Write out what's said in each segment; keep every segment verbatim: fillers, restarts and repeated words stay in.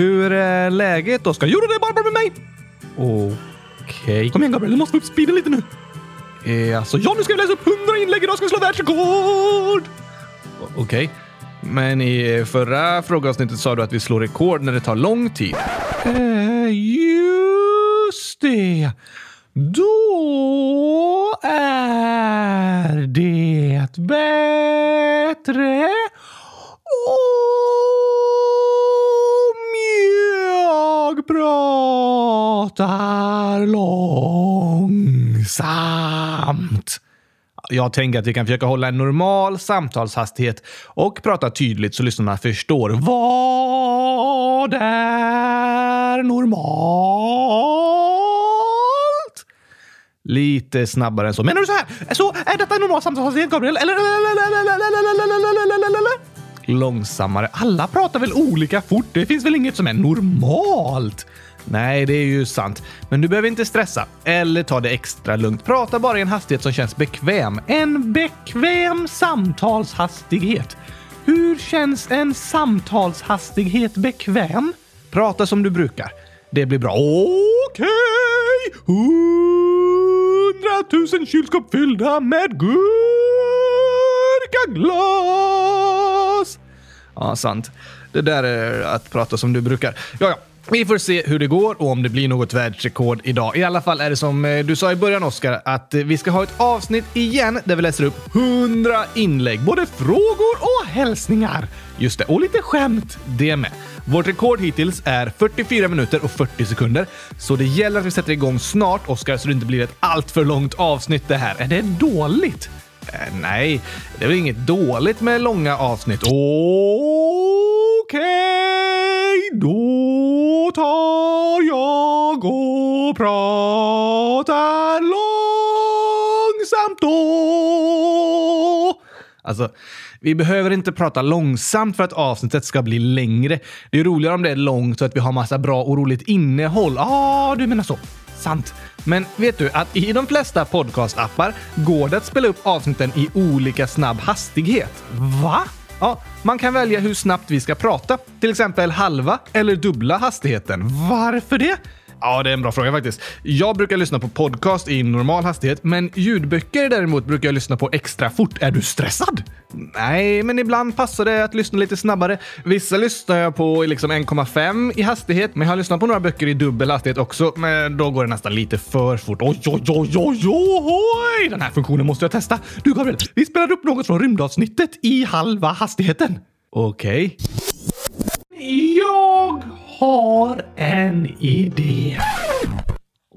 Hur är läget då? Ska Jura det bara med mig? Okej. Okay. Kom igen Gabriel, du måste få upp speeden lite nu. Eh, alltså, ja, nu ska vi läsa upp hundra inlägg idag, ska vi slå världsrekord! Okej. Okay. Men i förra frågeavsnittet sa du att vi slår rekord när det tar lång tid. Eh, just det. Då är det bättre om jag pratar långsamt. Jag tänker att vi kan försöka hålla en normal samtalshastighet och prata tydligt så lyssnarna förstår. Vad är normalt? Lite snabbare än så. Menar du så här? Så är detta en normal samtalshastighet, Gabriel? Eller, eller, eller, eller, eller, eller, eller? Långsammare. Alla pratar väl olika fort? Det finns väl inget som är normalt? Nej, det är ju sant. Men du behöver inte stressa eller ta det extra lugnt. Prata bara i en hastighet som känns bekväm. En bekväm samtalshastighet. Hur känns en samtalshastighet bekväm? Prata som du brukar. Det blir bra. Okej! Hundratusen kylskåp fyllda med gurkaglas. Ja, sant. Det där är att prata som du brukar. Ja, ja. Vi får se hur det går och om det blir något världsrekord idag. I alla fall är det som du sa i början, Oskar, att vi ska ha ett avsnitt igen där vi läser upp hundra inlägg. Både frågor och hälsningar. Just det, och lite skämt det med. Vårt rekord hittills är fyrtiofyra minuter och fyrtio sekunder. Så det gäller att vi sätter igång snart, Oskar, så det inte blir ett allt för långt avsnitt det här. Är det dåligt? Äh, nej, det är väl inget dåligt med långa avsnitt. Okej, då tar jag och pratar långsamt då. Alltså, vi behöver inte prata långsamt för att avsnittet ska bli längre. Det är roligare om det är långt så att vi har massa bra och roligt innehåll. Ja, ah, du menar så. Sant. Men vet du att i de flesta podcastappar går det att spela upp avsnitten i olika snabb hastighet? Va? Ja, man kan välja hur snabbt vi ska prata. Till exempel halva eller dubbla hastigheten. Varför det? Ja, det är en bra fråga faktiskt. Jag brukar lyssna på podcast i normal hastighet, men ljudböcker däremot brukar jag lyssna på extra fort. Är du stressad? Nej, men ibland passar det att lyssna lite snabbare. Vissa lyssnar jag på liksom en komma fem i hastighet, men jag har lyssnat på några böcker i dubbel hastighet också, men då går det nästan lite för fort. Oj, oj, oj, oj, oj! Den här funktionen måste jag testa. Du Gabriel, vi spelar upp något från rymdavsnittet i halva hastigheten. Okej. Okay. Jag har en idé.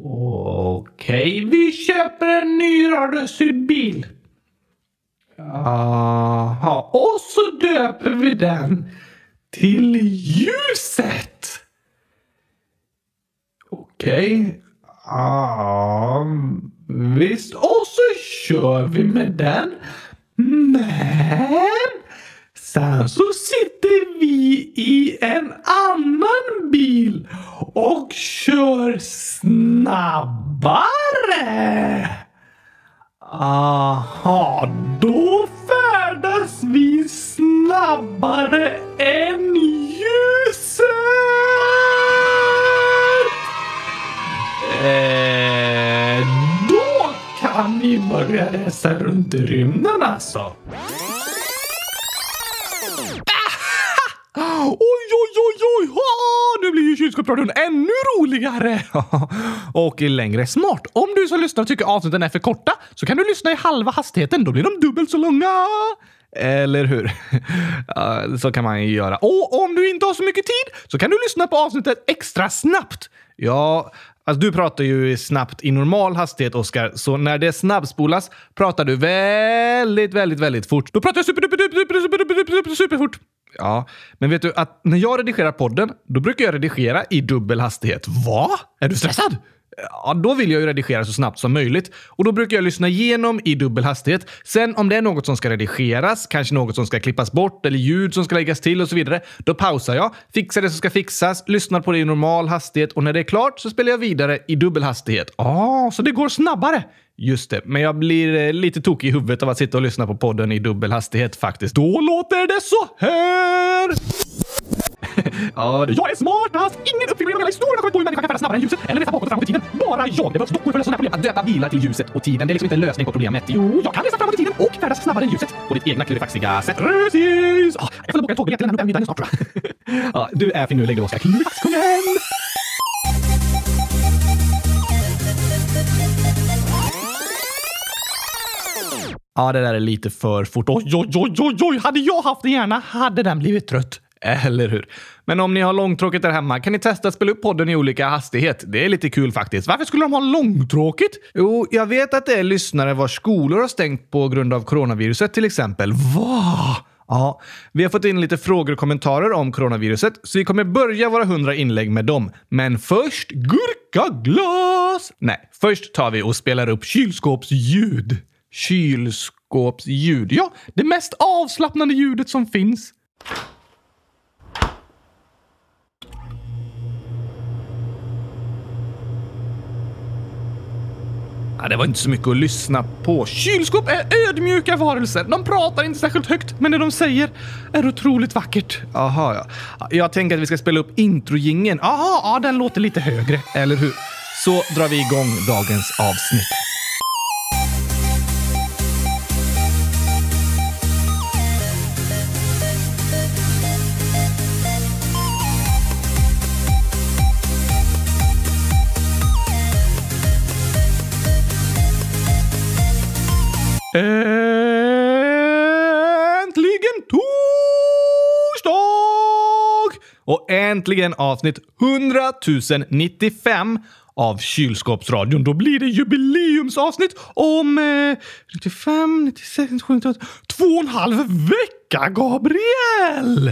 Okej, vi köper en ny rörelsebil. Aha, och så döper vi den till Ljuset. Okej. Ah, visst, och så kör vi med den. Men sen så sitter vi i en annan bil och kör snabbare. Aha, då färdas vi snabbare än Ljuset. Eh, då kan vi börja resa runt i rymden alltså. Oj, oj, oj, oj, ha! Nu blir ju kylskåpsradion ännu roligare. Och längre. Smart. Om du som lyssnar tycker avsnitten är för korta så kan du lyssna i halva hastigheten. Då blir de dubbelt så långa. Eller hur? Så kan man ju göra. Och om du inte har så mycket tid så kan du lyssna på avsnittet extra snabbt. Ja, alltså du pratar ju snabbt i normal hastighet, Oskar. Så när det snabbspolas pratar du väldigt, väldigt, väldigt fort. Då pratar jag super, super, super, super, super, super, super fort. Ja, men vet du att när jag redigerar podden, då brukar jag redigera i dubbel hastighet. Va? Är du stressad? Ja, då vill jag ju redigera så snabbt som möjligt. Och då brukar jag lyssna igenom i dubbel hastighet. Sen om det är något som ska redigeras, kanske något som ska klippas bort eller ljud som ska läggas till och så vidare, då pausar jag, fixar det som ska fixas, lyssnar på det i normal hastighet och när det är klart så spelar jag vidare i dubbel hastighet. Ja, ah, så det går snabbare. Just det, men jag blir lite tokig i huvudet av att sitta och lyssna på podden i dubbel hastighet faktiskt. Då låter det så här. Ja, det... Jag är smartast! Ingen uppfinning i hela historien har kommit på hur människan kan färdas snabbare än ljuset eller resa bakåt och framåt i tiden. Bara jag! Det behövs dockor för att lösa det här problemet. Att döpa bilar till ljuset och tiden, det är liksom inte en lösning på problemet. Jo, jag kan resa framåt i tiden och färdas snabbare än ljuset på ditt egna klurifaxiga sätt. Precis! Ah, jag får boka en tågbiljett till den här middagen snart, tror jag. Ja, du är finurlig då, Oskar. Klurifaxkungen! Ja, det där är lite för fort. Oj, oj, oj, oj, oj. Hade jag haft en hjärna hade den blivit trött. Eller hur? Men om ni har långtråkigt där hemma kan ni testa att spela upp podden i olika hastighet. Det är lite kul faktiskt. Varför skulle de ha långtråkigt? Jo, jag vet att det är lyssnare vars skolor har stängt på grund av coronaviruset till exempel. Va? Ja, vi har fått in lite frågor och kommentarer om coronaviruset. Så vi kommer börja våra hundra inlägg med dem. Men först gurkaglas! Nej, först tar vi och spelar upp kylskåpsljud. Kylskåpsljud. Ja, det mest avslappnande ljudet som finns. Ja, det var inte så mycket att lyssna på. Kylskåp är ödmjuka varelser. De pratar inte särskilt högt, men det de säger är otroligt vackert. Aha, ja. Jag tänker att vi ska spela upp introjingen. Aha, ja, den låter lite högre, eller hur? Så drar vi igång dagens avsnitt. Äntligen torsdag! Och äntligen avsnitt hundra tusen nittiofem av Kylskåpsradion. Då blir det jubileumsavsnitt om eh, nittiofem, nittiosex, nittiosju, två och en halv vecka, Gabriel!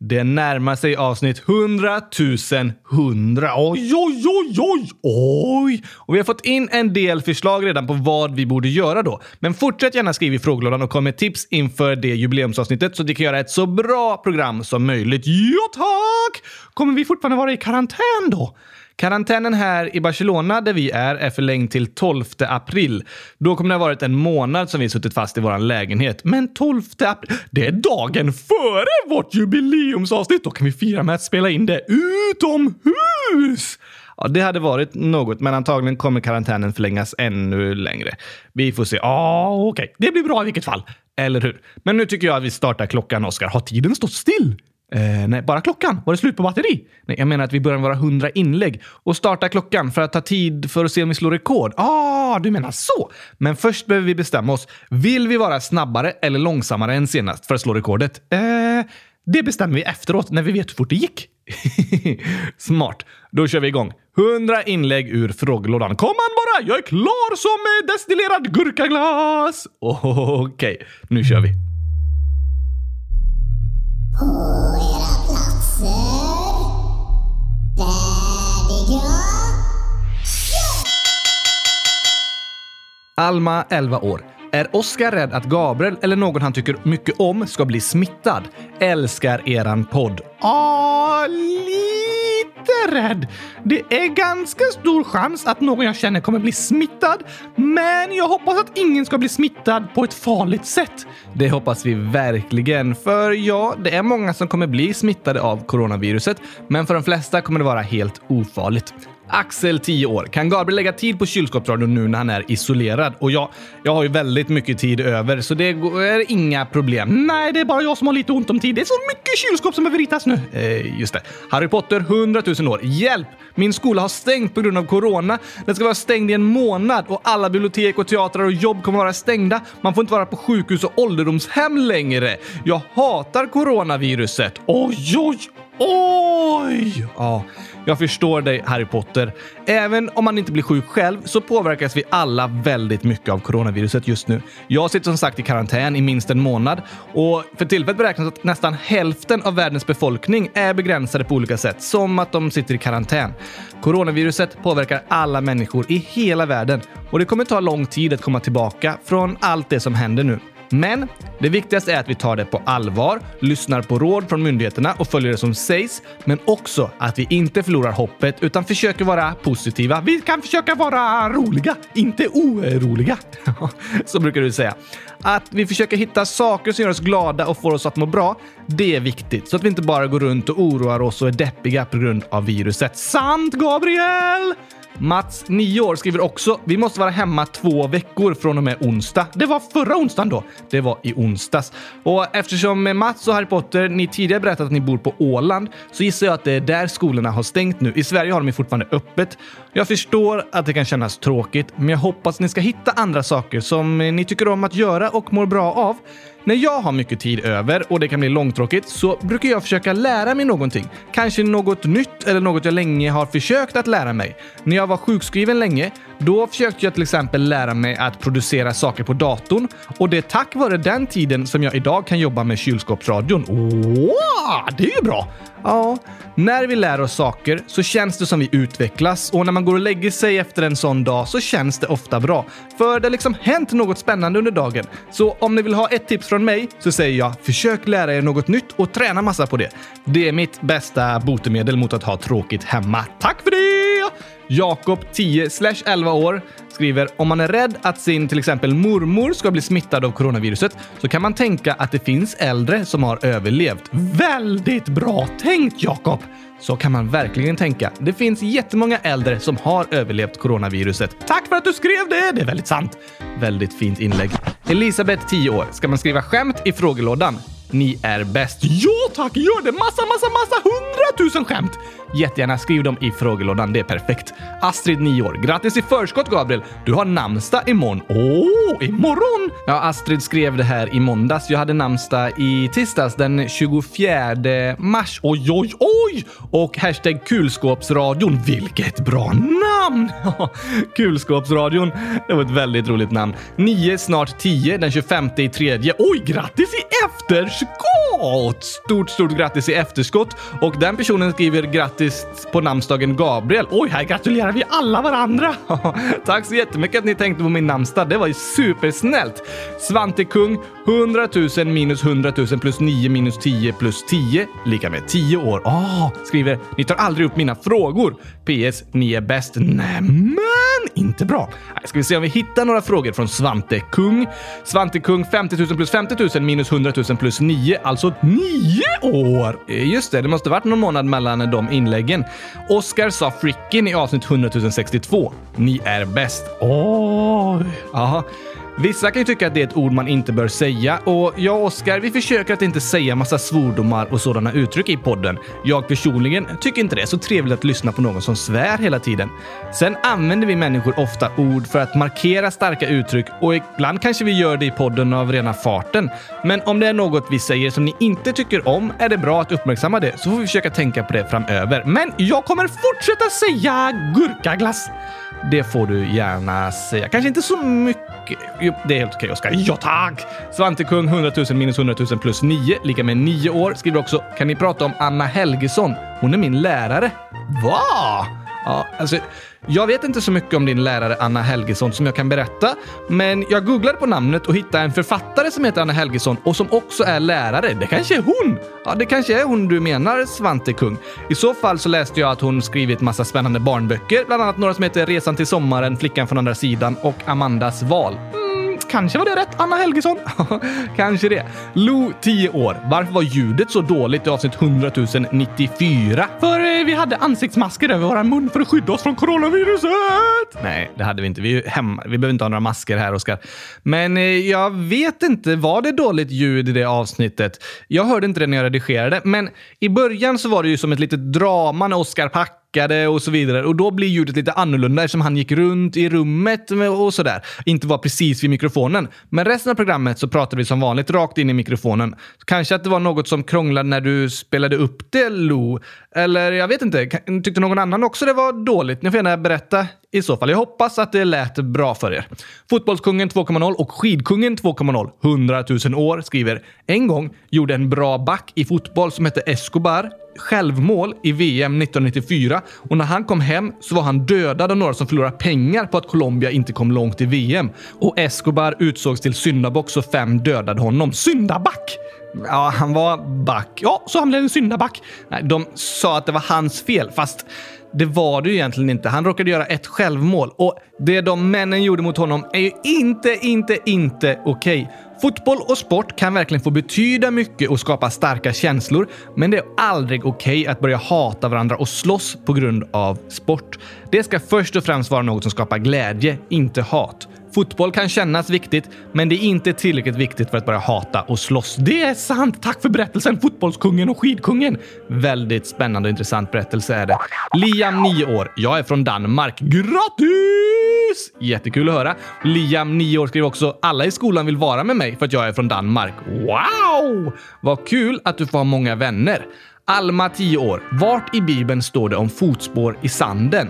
Det närmar sig avsnitt hundra tusen hundra. Oj, oj, oj, oj, oj. Och vi har fått in en del förslag redan på vad vi borde göra då. Men fortsätt gärna skriva i frågelådan och kom med tips inför det jubileumsavsnittet så att vi kan göra ett så bra program som möjligt. Ja, tack! Kommer vi fortfarande vara i karantän då? Karantänen här i Barcelona där vi är är förlängd till tolfte april. Då kommer det ha varit en månad som vi suttit fast i vår lägenhet. Men tolfte april, det är dagen före vårt jubileumsavsnitt. Då kan vi fira med att spela in det utomhus. Ja, det hade varit något, men antagligen kommer karantänen förlängas ännu längre. Vi får se. Ja, ah, okej. Okay. Det blir bra i vilket fall. Eller hur? Men nu tycker jag att vi startar klockan, Oskar. Har tiden stått still? Eh, nej, bara klockan. Var det slut på batteri? Nej, jag menar att vi börjar vara hundra inlägg och starta klockan för att ta tid för att se om vi slår rekord. Ah, du menar så. Men först behöver vi bestämma oss. Vill vi vara snabbare eller långsammare än senast för att slå rekordet? Eh, det bestämmer vi efteråt när vi vet hur fort det gick. Smart. Då kör vi igång. hundra inlägg ur frågelådan. Kom an bara, jag är klar som destillerad gurkaglas. Okej, okay. Nu kör vi. På era platser, färdiga, kör! Alma, elva år. Är Oskar rädd att Gabriel eller någon han tycker mycket om ska bli smittad? Älskar eran podd. Ah, lite rädd. Det är ganska stor chans att någon jag känner kommer bli smittad. Men jag hoppas att ingen ska bli smittad på ett farligt sätt. Det hoppas vi verkligen. För ja, det är många som kommer bli smittade av coronaviruset. Men för de flesta kommer det vara helt ofarligt. Axel, tio år. Kan Gabriel lägga tid på kylskåpsradion nu när han är isolerad? Och ja, jag har ju väldigt mycket tid över så det är inga problem. Nej, det är bara jag som har lite ont om tid. Det är så mycket kylskåp som behöver ritas nu. Eh, just det. Harry Potter, hundra tusen år. Hjälp! Min skola har stängt på grund av corona. Den ska vara stängd i en månad och alla bibliotek och teatrar och jobb kommer vara stängda. Man får inte vara på sjukhus och ålderdomshem längre. Jag hatar coronaviruset. Oj, oj, oj! Ja, jag förstår dig, Harry Potter. Även om man inte blir sjuk själv så påverkas vi alla väldigt mycket av coronaviruset just nu. Jag sitter som sagt i karantän i minst en månad och för tillfället beräknas att nästan hälften av världens befolkning är begränsade på olika sätt, som att de sitter i karantän. Coronaviruset påverkar alla människor i hela världen och det kommer ta lång tid att komma tillbaka från allt det som händer nu. Men det viktigaste är att vi tar det på allvar, lyssnar på råd från myndigheterna och följer det som sägs. Men också att vi inte förlorar hoppet utan försöker vara positiva. Vi kan försöka vara roliga, inte oroliga. Så brukar du säga. Att vi försöker hitta saker som gör oss glada och får oss att må bra, det är viktigt. Så att vi inte bara går runt och oroar oss och är deppiga på grund av viruset. Sant, Gabriel! Mats, nio år, skriver också: vi måste vara hemma två veckor från och med onsdag. Det var förra onsdagen då. Det var i onsdags. Och eftersom Mats och Harry Potter, ni tidigare berättat att ni bor på Åland, så gissar jag att det är där skolorna har stängt nu. I Sverige har de ju fortfarande öppet. Jag förstår att det kan kännas tråkigt, men jag hoppas ni ska hitta andra saker som ni tycker om att göra och mår bra av. När jag har mycket tid över och det kan bli långtråkigt, så brukar jag försöka lära mig någonting. Kanske något nytt eller något jag länge har försökt att lära mig. När jag var sjukskriven länge, då försökte jag till exempel lära mig att producera saker på datorn. Och det är tack vare den tiden som jag idag kan jobba med kylskåpsradion. Åh, det är ju bra! Ja, när vi lär oss saker så känns det som vi utvecklas. Och när man går och lägger sig efter en sån dag så känns det ofta bra. För det har liksom hänt något spännande under dagen. Så om ni vill ha ett tips från mig så säger jag: försök lära er något nytt och träna massa på det. Det är mitt bästa botemedel mot att ha tråkigt hemma. Tack för det! Jakob, tio elva år, skriver: om man är rädd att sin till exempel mormor ska bli smittad av coronaviruset, så kan man tänka att det finns äldre som har överlevt. Väldigt bra tänkt, Jakob! Så kan man verkligen tänka. Det finns jättemånga äldre som har överlevt coronaviruset. Tack för att du skrev det! Det är väldigt sant. Väldigt fint inlägg. Elisabeth, tio år. Ska man skriva skämt i frågelådan? Ni är bäst. Ja tack, gör det! Massa, massa, massa hundratusen skämt! Jättegärna skriv dem i frågelådan, det är perfekt. Astrid, nio år. Grattis i förskott, Gabriel. Du har namnsdag imorgon. Åh, imorgon! Ja, Astrid skrev det här i måndags. Jag hade namnsdag i tisdags den tjugofjärde mars. Oj, oj, oj! Och hashtag kulskåpsradion. Vilket bra namn! Kulskåpsradion. Det var ett väldigt roligt namn. nio, snart tio, den tjugofemte i tredje. Oj, grattis i efterskott! Stort, stort grattis i efterskott. Och den personen skriver: grattis på namnsdagen, Gabriel. Oj, här gratulerar vi alla varandra. Tack så jättemycket att ni tänkte på min namnsdag. Det var ju supersnällt. Svante Kung, hundratusen minus hundratusen plus nio minus tio plus tio lika med tio år. Ah, skriver: ni tar aldrig upp mina frågor. P S, ni är bäst. Nämen, inte bra. Ska vi se om vi hittar några frågor från Svante Kung. Svante Kung, femtiotusen plus femtiotusen minus hundratusen plus nio, alltså nio år. Just det, det måste varit någon månad mellan de inläggen. Oscar sa frickin i avsnitt hundra tusen sextiotvå. Ni är bäst. Åh, jaha. Vissa kan ju tycka att det är ett ord man inte bör säga, och jag och Oskar, vi försöker att inte säga massa svordomar och sådana uttryck i podden. Jag personligen tycker inte det är så trevligt att lyssna på någon som svär hela tiden. Sen använder vi människor ofta ord för att markera starka uttryck, och ibland kanske vi gör det i podden av rena farten. Men om det är något vi säger som ni inte tycker om, är det bra att uppmärksamma det, så får vi försöka tänka på det framöver. Men jag kommer fortsätta säga gurkaglass. Det får du gärna säga. Kanske inte så mycket. Jo, det är helt okej, Oskar. Ja, tack! Svante Kung, hundratusen minus hundratusen plus nio, lika med nio år. Skriver också: kan ni prata om Anna Helgesson? Hon är min lärare. Va? Ja, alltså... jag vet inte så mycket om din lärare Anna Helgesson som jag kan berätta, men jag googlade på namnet och hittade en författare som heter Anna Helgesson och som också är lärare. Det kanske är hon! Ja, det kanske är hon du menar, Svante Kung. I så fall så läste jag att hon skrivit massa spännande barnböcker, bland annat några som heter Resan till sommaren, Flickan från andra sidan och Amandas val. Kanske var det rätt, Anna Helgesson. Kanske det. Lo, tio år. Varför var ljudet så dåligt i avsnitt hundra tusen nittiofyra? För eh, vi hade ansiktsmasker över våra mun för att skydda oss från coronaviruset. Nej, det hade vi inte. Vi är hemma. Vi behöver inte ha några masker här, Oskar. Men eh, jag vet inte. Var det dåligt ljud i det avsnittet? Jag hörde inte det när jag redigerade. Men i början så var det ju som ett litet drama när Oskar Pack och så vidare, och då blir ljudet lite annorlunda eftersom han gick runt i rummet och sådär, inte var precis vid mikrofonen. Men resten av programmet så pratade vi som vanligt rakt in i mikrofonen. Kanske att det var något som krånglade när du spelade upp det, Lo. Eller jag vet inte, tyckte någon annan också det var dåligt? Ni får gärna berätta i så fall. Jag hoppas att det lät bra för er. Fotbollskungen två komma noll och skidkungen två komma noll, hundratusen år, skriver: en gång gjorde en bra back i fotboll som hette Escobar självmål i V M nittonhundranittiofyra, och när han kom hem så var han dödad av några som förlorade pengar på att Colombia inte kom långt i V M, och Escobar utsågs till syndabock så fem dödade honom. Syndaback! Ja, han var back. Ja, så han blev en syndaback. Nej, de sa att det var hans fel, fast det var det ju egentligen inte. Han råkade göra ett självmål, och det de männen gjorde mot honom är ju inte, inte, inte okej. Okay. Fotboll och sport kan verkligen få betyda mycket och skapa starka känslor, men det är aldrig okej okay att börja hata varandra och slåss på grund av sport. Det ska först och främst vara något som skapar glädje, inte hat. Fotboll kan kännas viktigt, men det är inte tillräckligt viktigt för att börja hata och slåss. Det är sant! Tack för berättelsen, fotbollskungen och skidkungen. Väldigt spännande och intressant berättelse är det. Liam, nio år. Jag är från Danmark. Grattis! Jättekul att höra. Liam, nio år, skriver också: alla i skolan vill vara med mig för att jag är från Danmark. Wow! Vad kul att du får ha många vänner. Alma, tio år. Vart i Bibeln står det om fotspår i sanden?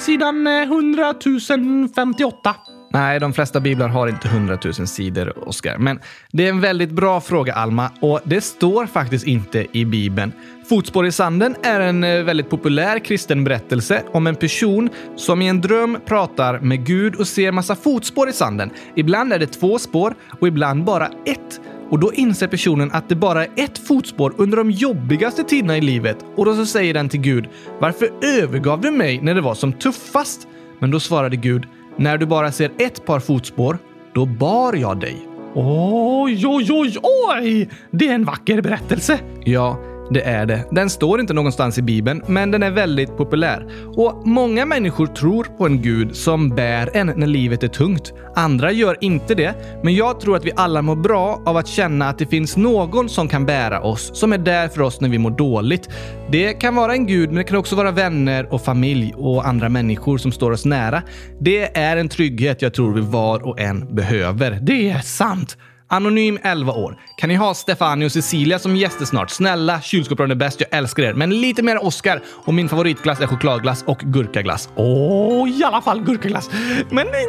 Sidan hundratusen femtioåtta. Nej, de flesta biblar har inte hundratusen sidor, Oskar. Men det är en väldigt bra fråga, Alma. Och det står faktiskt inte i Bibeln. Fotspår i sanden är en väldigt populär kristen berättelse om en person som i en dröm pratar med Gud och ser massa fotspår i sanden. Ibland är det två spår och ibland bara ett. Och då inser personen att det bara är ett fotspår under de jobbigaste tiderna i livet. Och då så säger den till Gud: varför övergav du mig när det var som tuffast? Men då svarade Gud: när du bara ser ett par fotspår, då bar jag dig. Oj, oj, oj, oj! Det är en vacker berättelse. Ja, det är det. Den står inte någonstans i Bibeln, men den är väldigt populär. Och många människor tror på en Gud som bär en när livet är tungt. Andra gör inte det, men jag tror att vi alla mår bra av att känna att det finns någon som kan bära oss, som är där för oss när vi mår dåligt. Det kan vara en Gud, men det kan också vara vänner och familj och andra människor som står oss nära. Det är en trygghet jag tror vi var och en behöver. Det är sant! Anonym, elva år. Kan ni ha Stefanie och Cecilia som gäster snart? Snälla, kylskåpsrörande bäst, jag älskar er. Men lite mer Oscar, och min favoritglass är chokladglass och gurkaglass. Åh, oh, i alla fall gurkaglass. Men nej,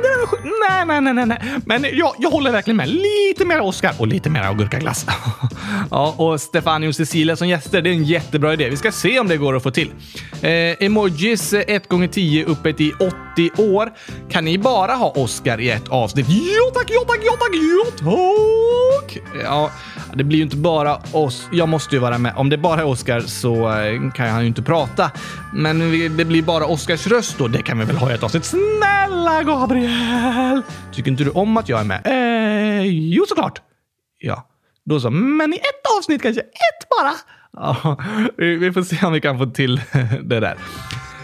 nej, nej, nej, nej. Men jag, jag håller verkligen med. Lite mer Oscar och lite mer gurkaglass. Ja, och Stefanie och Cecilia som gäster, det är en jättebra idé. Vi ska se om det går att få till. Eh, emojis ett gånger tio uppåt i åttio år. Kan ni bara ha Oscar i ett avsnitt? Jo tack, jo tack, jo tack, jo tack. Ja, det blir ju inte bara oss. Jag måste ju vara med. Om det bara är Oscar så kan han ju inte prata. Men det blir bara Oscars röst då. Det kan vi väl ha i ett avsnitt. Snälla Gabriel, tycker inte du om att jag är med? Eh, jo såklart. Ja, då så. Men i ett avsnitt kanske. Ett bara. Ja, vi får se om vi kan få till det där.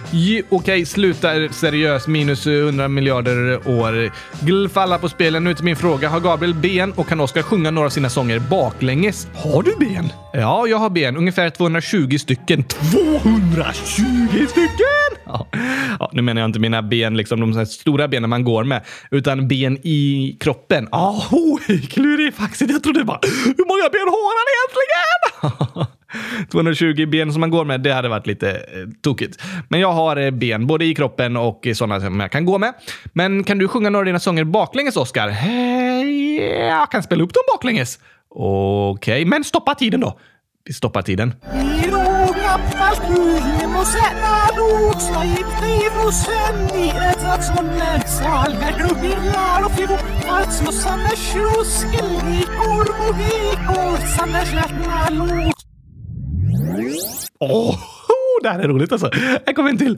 Okej, okay, sluta seriös. Minus hundra miljarder år. Glfalla på spelen. Nu till min fråga. Har Gabriel ben och kan Oskar sjunga några av sina sånger baklänges? Har du ben? Ja, jag har ben. Ungefär tvåhundratjugo stycken. tvåhundratjugo stycken? Ja. Ja, nu menar jag inte mina ben, liksom de så här stora benen man går med, utan ben i kroppen. Ja, oh, klurig faktiskt. Jag trodde bara, hur många ben har han egentligen? tvåhundratjugo ben som man går med, det hade varit lite eh, tokigt. Men jag har eh, ben både i kroppen och i sådana som jag kan gå med. Men kan du sjunga några av dina sånger baklänges, Oscar? Hey, jag kan spela upp dem baklänges. Okej, okay, men stoppa tiden då. Vi stoppar tiden. Åh, oh, det här är roligt alltså. Här kommer en till.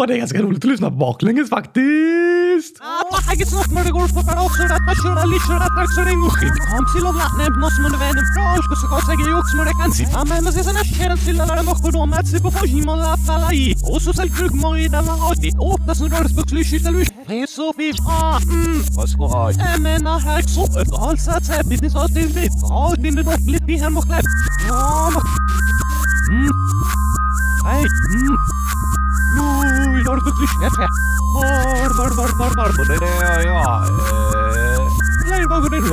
Och det är ganska roligt att lyssna baklänges faktiskt. Nu gör du klischéfär. Var var var var var var det är jag. Nej, vad går det nu?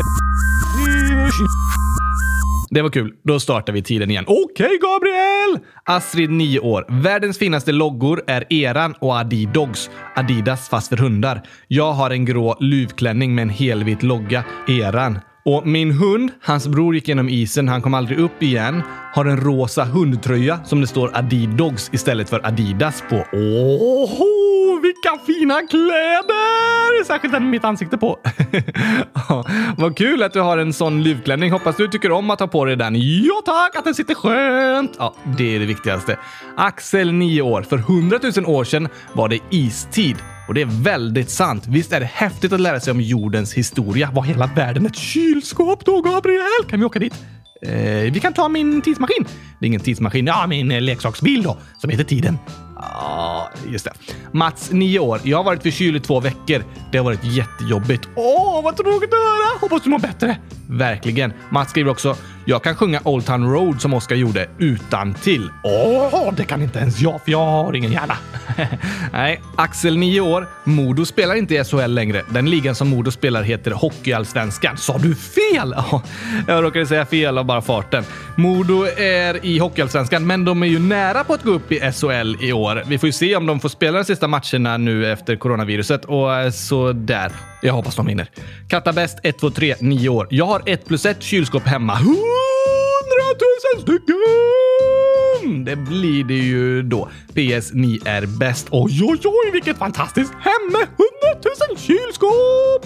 Det var kul. Då startar vi tiden igen. Okej, Gabriel! Astrid, nio år. Världens finaste loggor är Eran och Adidogs. Adidas fast för hundar. Jag har en grå luvklänning med en helvit logga. Eran. Och min hund, hans bror gick genom isen, han kom aldrig upp igen. Har en rosa hundtröja som det står Adidogs istället för Adidas på. Åh, vilka fina kläder! Särskilt den med mitt ansikte på. Ja, vad kul att du har en sån luvklänning. Hoppas du tycker om att ha på dig den. Ja tack, att den sitter skönt! Ja, det är det viktigaste. Axel, nio år. För hundratusen år sedan var det istid. Och det är väldigt sant. Visst är det häftigt att lära sig om jordens historia. Var hela världen ett kylskåp då, Gabriel? Kan vi åka dit? Eh, vi kan ta min tidsmaskin. Det är ingen tidsmaskin. Ja, min leksaksbil då. Som heter Tiden. Ja, just det. Mats, nio år. Jag har varit förkyld i två veckor. Det har varit jättejobbigt. Åh, vad tråkigt att höra. Hoppas du mår bättre. Verkligen. Mats skriver också. Jag kan sjunga Old Town Road som Oskar gjorde utan till. Åh, det kan inte ens jag för jag har ingen hjärna. Nej, Axel, nio år. Modo spelar inte i S H L längre. Den ligan som Modo spelar heter Hockeyallsvenskan. Sa du fel? Ja, jag råkade säga fel av bara farten. Modo är i Hockeyallsvenskan, men de är ju nära på att gå upp i S H L i år. Vi får ju se om de får spela de sista matcherna nu efter coronaviruset och så där. Jag hoppas de vinner. Kattabäst, ett, två, tre, nio år. Jag har ett plus ett kylskåp hemma. Hundratusen stycken! Det blir det ju då. P S, ni är bäst. Oj, oj, oj, vilket fantastiskt hem med hundratusen kylskåp!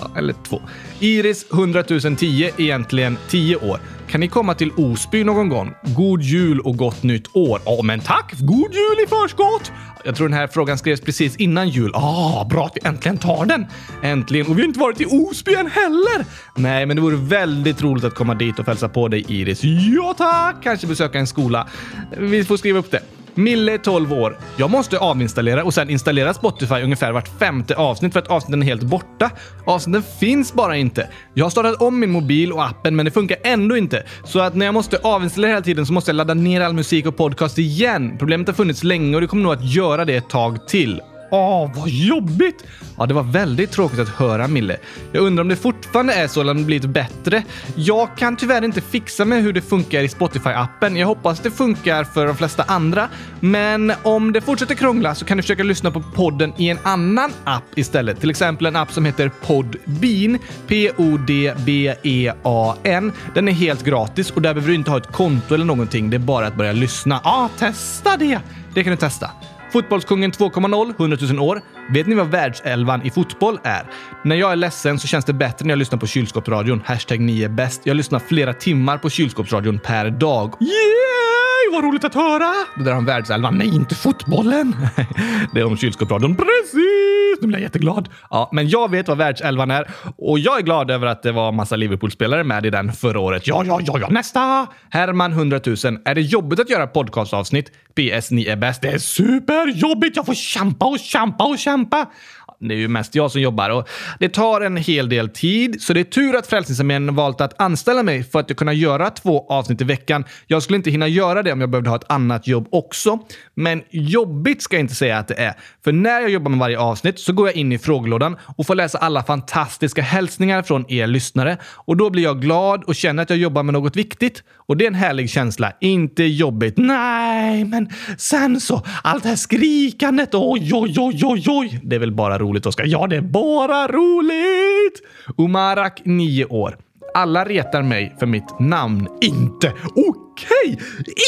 Ja, eller två. Iris, hundratusen tio, egentligen tio år. Kan ni komma till Osby någon gång? God jul och gott nytt år. Ja, men tack! God jul i förskott! Jag tror den här frågan skrevs precis innan jul. Ah, bra att vi äntligen tar den. Äntligen. Och vi har inte varit i Osby än heller. Nej, men det vore väldigt roligt att komma dit och hälsa på dig, Iris. Ja, tack! Kanske besöka en skola. Vi får skriva upp det. Mille, tolv år. Jag måste avinstallera och sen installera Spotify ungefär vart femte avsnitt för att avsnitten är helt borta. Avsnitten finns bara inte. Jag har startat om min mobil och appen men det funkar ändå inte. Så att när jag måste avinstallera hela tiden så måste jag ladda ner all musik och podcast igen. Problemet har funnits länge och det kommer nog att göra det ett tag till. Åh, oh, vad jobbigt! Ja, det var väldigt tråkigt att höra, Mille. Jag undrar om det fortfarande är så eller om det blivit bättre. Jag kan tyvärr inte fixa med hur det funkar i Spotify-appen. Jag hoppas det funkar för de flesta andra. Men om det fortsätter krångla så kan du försöka lyssna på podden i en annan app istället. Till exempel en app som heter Podbean. P-O-D-B-E-A-N. Den är helt gratis och där behöver du inte ha ett konto eller någonting. Det är bara att börja lyssna. Ja, ah, testa det! Det kan du testa. Fotbollskungen två komma noll, hundratusen år. Vet ni vad världselvan i fotboll är? När jag är ledsen så känns det bättre när jag lyssnar på kylskåpsradion. Hashtag ni är bäst. Jag lyssnar flera timmar på kylskåpsradion per dag. Yeah! Vad roligt att höra! Det där om världselvan. Nej, inte fotbollen! Det är om kylskåpsradion. Precis! Nu blir jag jätteglad. Ja, men jag vet vad världselvan är. Och jag är glad över att det var massa Liverpool-spelare med i den förra året. Ja, ja, ja, ja. Nästa! Herman, hundratusen. Är det jobbigt att göra podcastavsnitt? P S, ni är bäst. Det är superjobbigt. Jag får kämpa och kämpa och kämpa. Det är ju mest jag som jobbar och det tar en hel del tid. Så det är tur att Frälsningsarmén valt att anställa mig för att kunna göra två avsnitt i veckan. Jag skulle inte hinna göra det om jag behövde ha ett annat jobb också. Men jobbigt ska jag inte säga att det är. För när jag jobbar med varje avsnitt så går jag in i frågelådan och får läsa alla fantastiska hälsningar från er lyssnare. Och då blir jag glad och känner att jag jobbar med något viktigt. Och det är en härlig känsla. Inte jobbigt. Nej, men sen så. Allt det här skrikandet. Oj, oj, oj, oj, oj. Det är väl bara roligt. Roligt, Oskar. Ja, det är bara roligt! Umarak, nio år. Alla retar mig för mitt namn. Inte okej!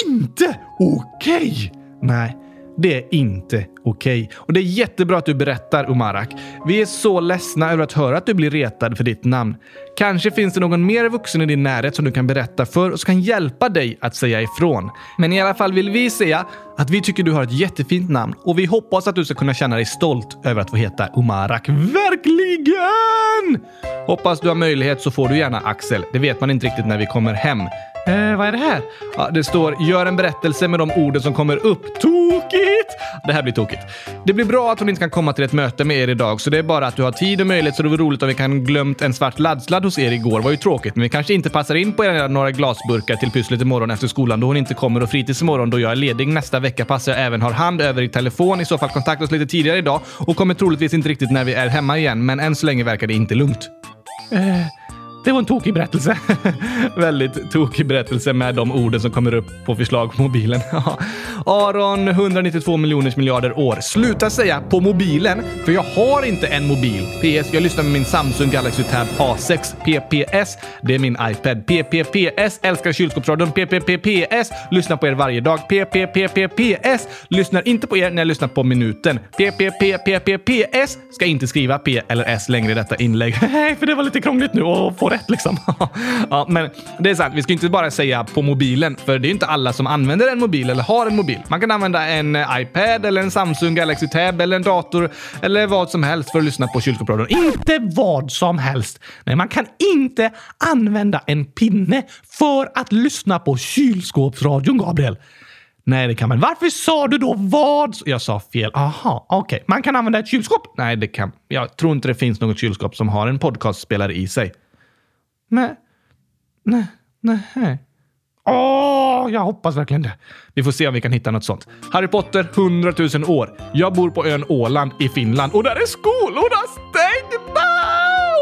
Inte okej! Nej, Det är inte okej. Okay. Och det är jättebra att du berättar, Umarak. Vi är så ledsna över att höra att du blir retad för ditt namn. Kanske finns det någon mer vuxen i din närhet som du kan berätta för och som kan hjälpa dig att säga ifrån. Men i alla fall vill vi säga att vi tycker du har ett jättefint namn och vi hoppas att du ska kunna känna dig stolt över att få heta Umarak. Verkligen! Hoppas du har möjlighet så får du gärna Axel. Det vet man inte riktigt när vi kommer hem. Eh, vad är det här? Ja, det står, gör en berättelse med de orden som kommer upp. Tokigt! Det här blir tokigt. Det blir bra att hon inte kan komma till ett möte med er idag. Så det är bara att du har tid och möjlighet. Så det var roligt om vi kan glömt en svart laddsladd hos er igår. Det var ju tråkigt. Men vi kanske inte passar in på era några glasburkar till pysslet imorgon efter skolan. Då hon inte kommer och fritids imorgon. Då jag är ledig nästa vecka passar jag även har hand över i telefon. I så fall kontakta oss lite tidigare idag. Och kommer troligtvis inte riktigt när vi är hemma igen. Men än så länge verkar det inte lugnt. Eh... Det var en tokig berättelse. Väldigt tokig berättelse med de orden som kommer upp på förslag på mobilen. Aron, etthundranittiotvå miljoners miljarder år. Sluta säga på mobilen, för jag har inte en mobil. P S, jag lyssnar med min Samsung Galaxy Tab A sex. P P S, det är min iPad. P P P S, älskar kylskåpsradion. P P P S, lyssnar på er varje dag. P P P P S, lyssnar inte på er när jag lyssnar på minuten. P P P P P S, ska inte skriva P eller S längre i detta inlägg. För det var lite krångligt nu och få rätt liksom. Ja, men det är sant. Vi ska inte bara säga på mobilen, för det är inte alla som använder en mobil eller har en mobil. Man kan använda en iPad eller en Samsung Galaxy Tab eller en dator eller vad som helst för att lyssna på kylskåpsradion. Inte vad som helst. Nej, man kan inte använda en pinne för att lyssna på kylskåpsradion, Gabriel. Nej, det kan man. Varför sa du då vad? Jag sa fel. Aha, okej. Okay. Man kan använda ett kylskåp. Nej, det kan. Jag tror inte det finns något kylskåp som har en podcastspelare i sig. Nej, nej, nej. Åh, jag hoppas verkligen det. Vi får se om vi kan hitta något sånt. Harry Potter, hundratusen år. Jag bor på ön Åland i Finland. Och där är skolorna stängda!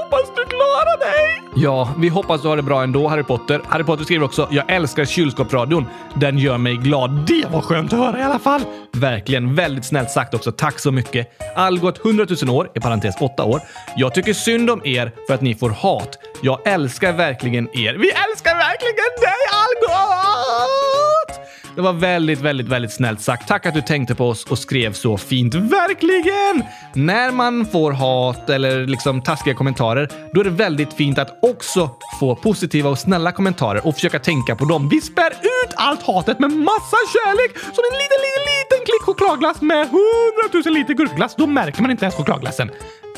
Hoppas du klarar dig! Ja, vi hoppas du har det bra ändå, Harry Potter. Harry Potter skriver också, jag älskar kylskåpsradion. Den gör mig glad. Det var skönt att höra i alla fall. Verkligen, väldigt snällt sagt också. Tack så mycket. Algot, hundratusen år, i parentes åtta år. Jag tycker synd om er för att ni får hat. Jag älskar verkligen er. Vi älskar verkligen dig, Algot! Det var väldigt, väldigt, väldigt snällt sagt. Tack att du tänkte på oss och skrev så fint. Verkligen! När man får hat eller liksom taskiga kommentarer, då är det väldigt fint att också få positiva och snälla kommentarer och försöka tänka på dem. Vi spär ut allt hatet med massa kärlek som en liten, liten, liten klick chokladglass med hundratusen liter gurkglass. Då märker man inte ens chokladglassen.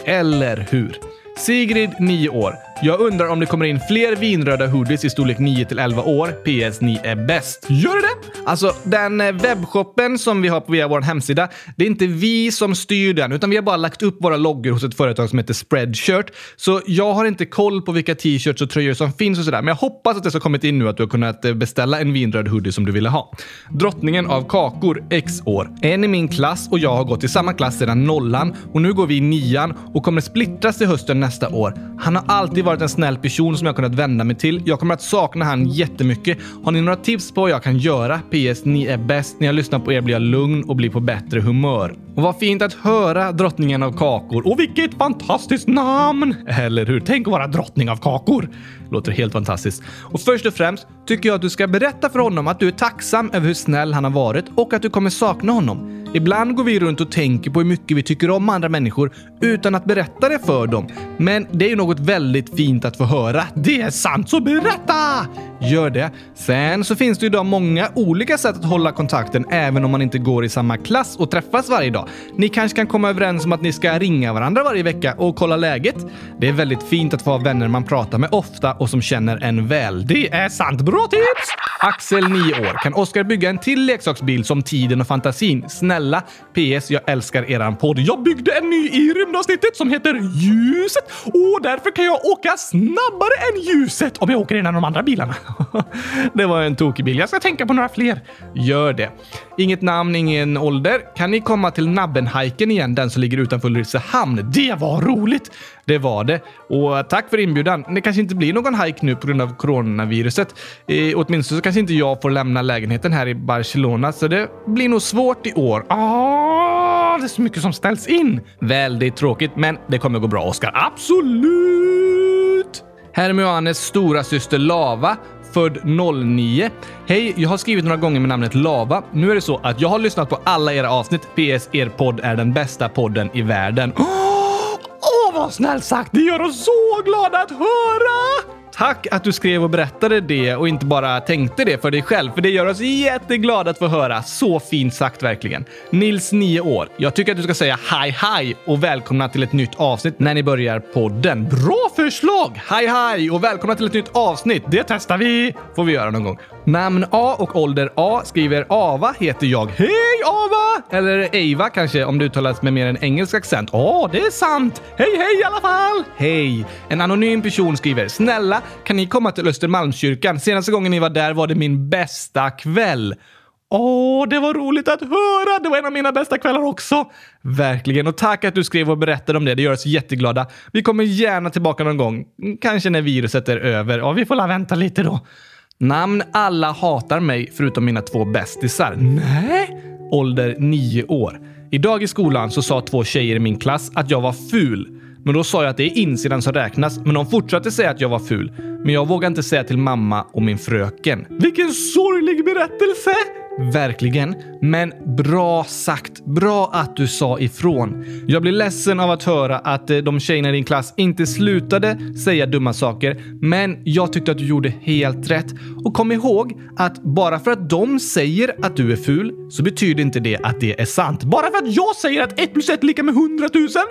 Eller hur? Sigrid, nio år. Jag undrar om det kommer in fler vinröda hoodies i storlek nio till elva år. P S, ni är bäst. Gör du det? Alltså, den webbshoppen som vi har på via vår hemsida, det är inte vi som styr den, utan vi har bara lagt upp våra loggor hos ett företag som heter Spreadshirt. Så jag har inte koll på vilka t-shirts och tröjor som finns och sådär. Men jag hoppas att det har kommit in nu att du har kunnat beställa en vinröd hoodie som du ville ha. Drottningen av kakor, X år. En i min klass och jag har gått i samma klass sedan nollan. Och nu går vi i nian och kommer splittras i hösten nästa år. Han har alltid varit en snäll person som jag kunnat vända mig till. Jag kommer att sakna han jättemycket. Har ni några tips på vad jag kan göra? P S, ni är bäst. När jag lyssnar på er blir jag lugn och blir på bättre humör. Och vad fint att höra, drottningen av kakor. Och vilket fantastiskt namn! Eller hur? Tänk att vara drottning av kakor. Låter helt fantastiskt. Och först och främst tycker jag att du ska berätta för honom att du är tacksam över hur snäll han har varit och att du kommer sakna honom. Ibland går vi runt och tänker på hur mycket vi tycker om andra människor utan att berätta det för dem. Men det är ju något väldigt fint att få höra. Det är sant, så berätta! Gör det. Sen så finns det ju idag många olika sätt att hålla kontakten även om man inte går i samma klass och träffas varje dag. Ni kanske kan komma överens om att ni ska ringa varandra varje vecka och kolla läget. Det är väldigt fint att få ha vänner man pratar med ofta och som känner en väl. Det är sant, bra tips! Axel, nio år. Kan Oskar bygga en till leksaksbil som tiden och fantasin? Snälla. P S, jag älskar eran podd. Jag byggde en ny i rymdavsnittet som heter Ljuset. Och därför kan jag åka snabbare än ljuset om jag åker innan de andra bilarna. Det var en tokig bil. Jag ska tänka på några fler. Gör det. Inget namn, ingen ålder. Kan ni komma till Nabbenhajken igen? Den som ligger utanför Ulricehamn. Det var roligt. Det var det. Och tack för inbjudan. Det kanske inte blir någon hajk nu på grund av coronaviruset. E, åtminstone så kanske inte jag får lämna lägenheten här i Barcelona. Så det blir nog svårt i år. Ah, det är så mycket som ställs in. Väldigt tråkigt, men det kommer gå bra, Oskar. Absolut! Hermioanes stora syster Lava född noll nio. Hej, jag har skrivit några gånger med namnet Lava. Nu är det så att jag har lyssnat på alla era avsnitt. P S, er podd är den bästa podden i världen. Åh, oh, vad snällt sagt. Det gör oss så glada att höra. Tack att du skrev och berättade det och inte bara tänkte det för dig själv, för det gör oss jätteglada att få höra. Så fint sagt verkligen. Nils, nio år. Jag tycker att du ska säga hej hej och välkomna till ett nytt avsnitt när ni börjar podden. Bra förslag! Hej hej och välkomna till ett nytt avsnitt. Det testar vi. Får vi göra någon gång. Namn A och ålder A, skriver Ava heter jag. Hej Ava! Eller Eva kanske om det uttalas med mer en engelsk accent. Ja, oh, det är sant. Hej hej i alla fall. Hej. En anonym person skriver: snälla, kan ni komma till Östermalmskyrkan? Senaste gången ni var där var det min bästa kväll. Åh, oh, det var roligt att höra. Det var en av mina bästa kvällar också. Verkligen, och tack att du skrev och berättade om det. Det gör oss jätteglada. Vi kommer gärna tillbaka någon gång. Kanske när viruset är över. Ja, vi får la vänta lite då. Namn alla hatar mig förutom mina två bästisar. Nej. Ålder nio år. Idag i skolan så sa två tjejer i min klass att jag var ful. Men då sa jag att det är insidan som räknas. Men de fortsatte säga att jag var ful. Men jag vågade inte säga till mamma och min fröken. Vilken sorglig berättelse! Verkligen. Men bra sagt. Bra att du sa ifrån. Jag blir ledsen av att höra att de tjejerna i din klass inte slutade säga dumma saker. Men jag tyckte att du gjorde helt rätt. Och kom ihåg att bara för att de säger att du är ful så betyder inte det att det är sant. Bara för att jag säger att ett plus ett är lika med hundratusen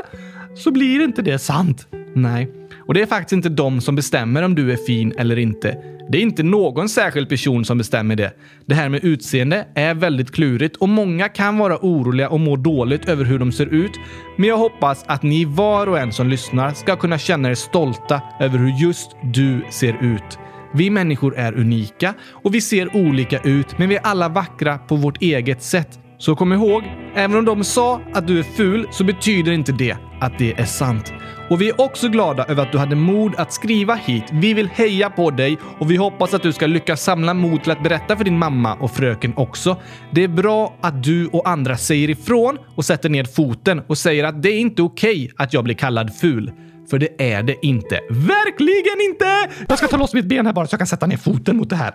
så blir inte det sant. Nej. Och det är faktiskt inte de som bestämmer om du är fin eller inte. Det är inte någon särskild person som bestämmer det. Det här med utseende är väldigt klurigt och många kan vara oroliga och må dåligt över hur de ser ut. Men jag hoppas att ni var och en som lyssnar ska kunna känna er stolta över hur just du ser ut. Vi människor är unika och vi ser olika ut, men vi är alla vackra på vårt eget sätt. Så kom ihåg, även om de sa att du är ful så betyder inte det att det är sant. Och vi är också glada över att du hade mod att skriva hit. Vi vill heja på dig och vi hoppas att du ska lyckas samla mod till att berätta för din mamma och fröken också. Det är bra att du och andra säger ifrån och sätter ner foten och säger att det är inte okej att jag blir kallad ful. För det är det inte. Verkligen inte! Jag ska ta loss mitt ben här bara så jag kan sätta ner foten mot det här.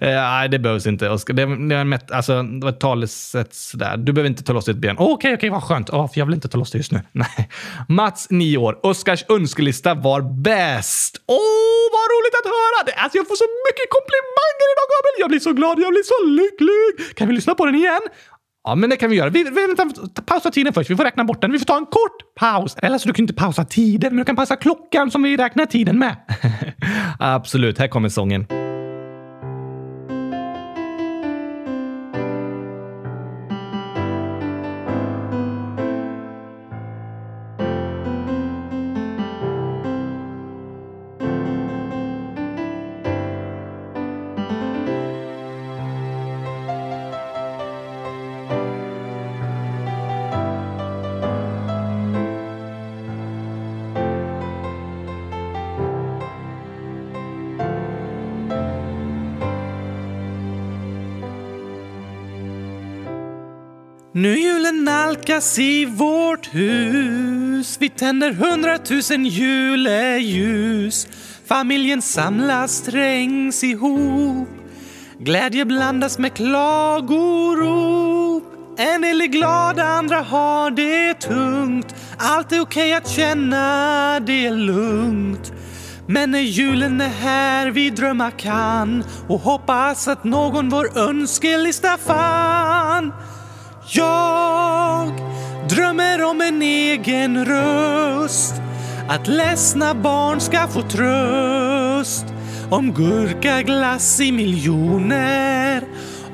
Nej, det behövs inte. Det var alltså, ett talesätt sådär. Du behöver inte ta loss ditt ben. Okej, okay, okej, okay, vad skönt. Oh, för jag vill inte ta loss det just nu. Nej. Mats, nio år. Oskars önskelista var bäst. Åh, oh, vad roligt att höra! Det, alltså, jag får så mycket komplimanger idag, Gabriel. Jag blir så glad, jag blir så lycklig. Kan vi lyssna på den igen? Ja, men det kan vi göra. Vi, vi vänta, pausa tiden först. Vi får räkna bort den. Vi får ta en kort paus. Eller så du kan inte pausa tiden, men du kan pausa klockan som vi räknar tiden med. Absolut, här kommer sången. Nu julen nalkas i vårt hus. Vi tänder hundratusen juleljus. Familjen samlas, trängs ihop. Glädje blandas med klagorop. En del är glada, andra har det tungt. Allt är okej att känna, det är lugnt. Men när julen är här vi drömma kan och hoppas att någon vår önskelista fann. Jag drömmer om en egen röst, att ledsna barn ska få tröst, om gurkaglass i miljoner,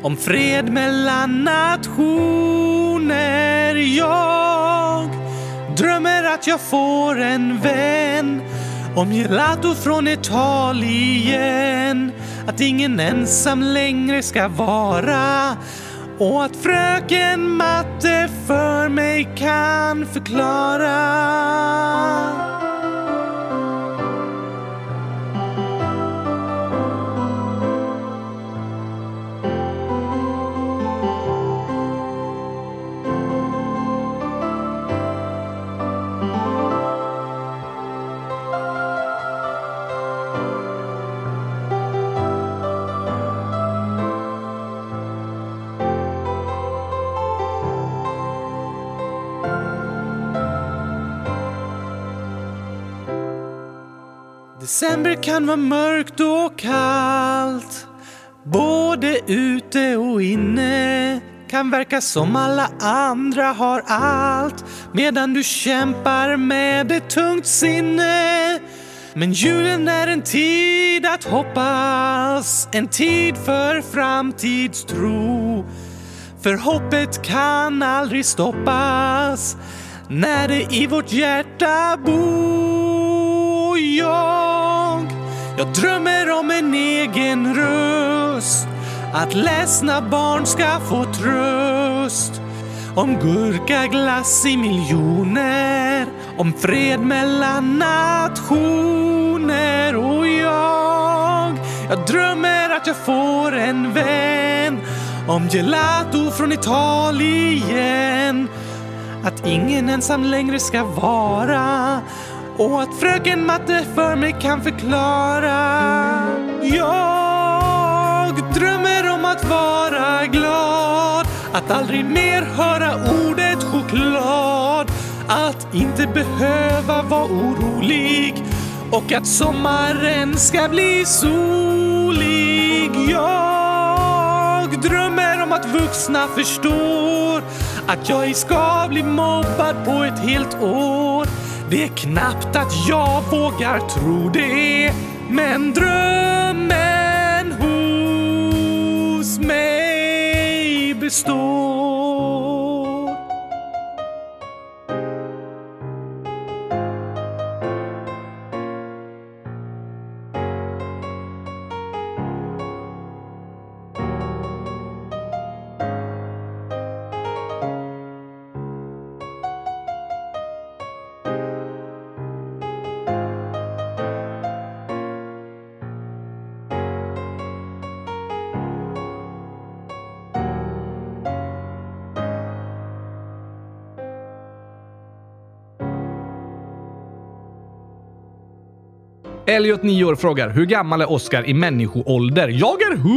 om fred mellan nationer. Jag drömmer att jag får en vän, om gelato från Italien, att ingen ensam längre ska vara, och att fröken matte för mig kan förklara. December kan vara mörkt och kallt, både ute och inne. Kan verka som alla andra har allt, medan du kämpar med ett tungt sinne. Men julen är en tid att hoppas, en tid för framtidstro. För hoppet kan aldrig stoppas när det i vårt hjärta bor. Jag, jag drömmer om en egen röst, att ledsna barn ska få tröst. Om gurkaglass i miljoner, om fred mellan nationer. Och jag, jag drömmer att jag får en vän, om gelato från Italien. Att ingen ensam längre ska vara, och att fröken matte för mig kan förklara. Jag drömmer om att vara glad, att aldrig mer höra ordet choklad. Att inte behöva vara orolig, och att sommaren ska bli solig. Jag drömmer om att vuxna förstår att jag ej ska bli mobbad på ett helt år. Det är knappt att jag vågar tro det, men drömmen hos mig består. Elliot, nio år, frågar: hur gammal är Oscar i människoålder? Jag är hundratusen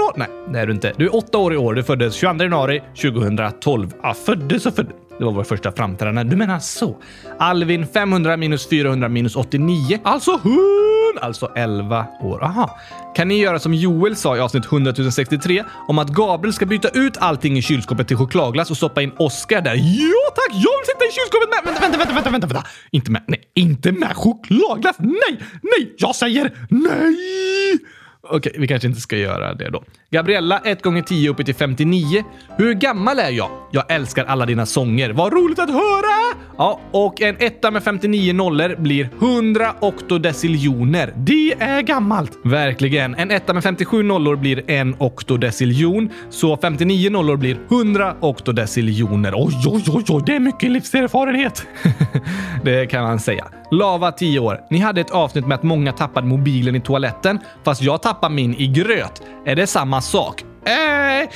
år! Nej, det är du inte. Du är åtta år i år. Du föddes tjugoandra januari tjugotolv. Ja, föddes och föddes. Det var vår första framträdande. Du menar så. Alvin, femhundra minus fyrahundra minus åttionio. Alltså hon! Alltså elva år. Aha. Kan ni göra som Joel sa i avsnitt etthundratusen sextiotre om att Gabriel ska byta ut allting i kylskåpet till chokladglass och stoppa in Oscar där? Jo tack! Jag vill sitta i kylskåpet med... Vänta, vänta, vänta, vänta, vänta, vänta. Inte med... Nej, inte med chokladglass. Nej, nej. Jag säger nej. Okej, vi kanske inte ska göra det då. Gabriella, ett gånger tio uppe till femtionio. Hur gammal är jag? Jag älskar alla dina sånger. Vad roligt att höra! Ja, och en etta med femtionio nollor blir hundra oktodeciljoner. Det är gammalt. Verkligen. En etta med femtiosju nollor blir en oktodeciljon. Så femtionio nollor blir hundra oktodeciljoner. Oj, oj, oj, oj. Det är mycket livserfarenhet. Det kan man säga. Lava, tio år. Ni hade ett avsnitt med att många tappade mobilen i toaletten, fast jag tappade min i gröt. Är det samma sak? Eh,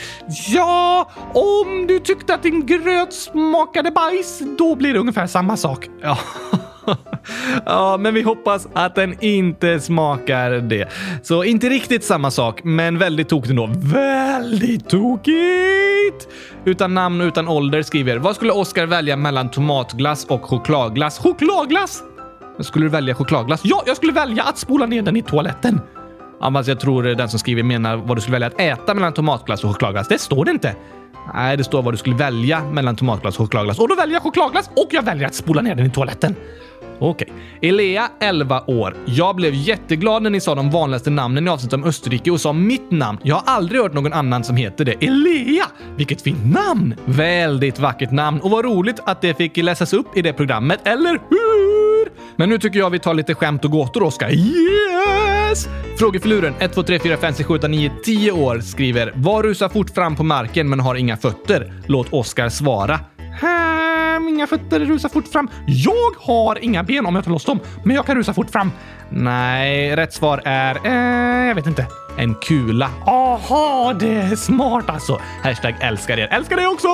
ja, om du tyckte att din gröt smakade bajs, då blir det ungefär samma sak. Ja. Ja, men vi hoppas att den inte smakar det. Så inte riktigt samma sak, men väldigt tokigt ändå. Väldigt tokigt! Utan namn och utan ålder skriver: vad skulle Oscar välja mellan tomatglass och chokladglass? Chokladglass! Skulle du välja chokladglass? Ja, jag skulle välja att spola ner den i toaletten. Alltså, jag tror den som skriver menar vad du skulle välja att äta mellan tomatglass och chokladglass. Det står det inte. Nej, det står vad du skulle välja mellan tomatglass och chokladglass. Och då väljer jag chokladglass, och jag väljer att spola ner den i toaletten. Okej. Elea, elva år. Jag blev jätteglad när ni sa de vanligaste namnen i avsnitt om Österrike och sa mitt namn. Jag har aldrig hört någon annan som heter det. Elea! Vilket fint namn! Väldigt vackert namn. Och vad roligt att det fick läsas upp i det programmet, eller hur? Men nu tycker jag vi tar lite skämt och gåtor, Oskar. Yes! Frågefiluren, ett, två, tre, fyra, fem, sex, sju, åtta, nio, tio år skriver: vad rusar fort fram på marken men har inga fötter? Låt Oskar svara. Hmm, inga fötter, rusar fort fram. Jag har inga ben om jag tar loss dem, men jag kan rusa fort fram. Nej, rätt svar är... Eh, jag vet inte. En kula. Aha, det är smart alltså. Hashtag älskar er. Älskar dig också!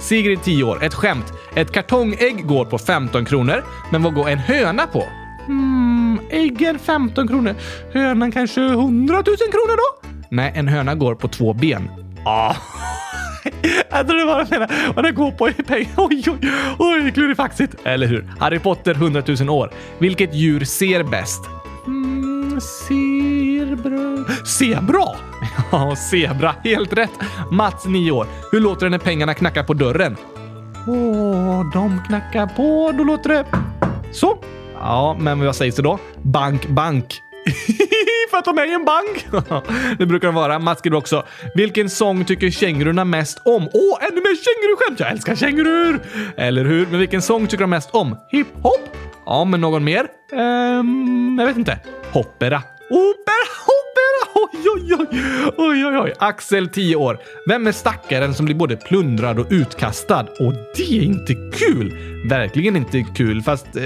Sigrid, tio år. Ett skämt. Ett kartongägg går på femton kronor, men vad går en höna på? Hmm, äggen femton kronor. Hönan kanske hundratusen kronor då? Nej, en höna går på två ben. Ah. Hade du varit med? Och den går på i pengar. Oj, oj, oj, klurifaxigt. Eller hur? Harry Potter, hundratusen år. Vilket djur ser bäst? Mm, Serbra. Zebra? Ja, zebra. Helt rätt. Mats, nio år. Hur låter det när pengarna knackar på dörren? Åh, oh, de knackar på. Då låter det... Så. Ja, men vad sägs det då? Bank, bank. För att vara med i en bank. Det brukar de vara. Mats skriver också: vilken sång tycker kängurorna mest om? Åh, ännu mer känguruskämt. Jag älskar kängurur. Eller hur? Men vilken sång tycker de mest om? Hiphop? Ja, men någon mer? Ehm, jag vet inte. Hoppera. Opera, opera. Oj, oj, oj. Oj, oj, oj. Axel, tio år. Vem är stackaren som blir både plundrad och utkastad? Och det är inte kul. Verkligen inte kul. Fast eh,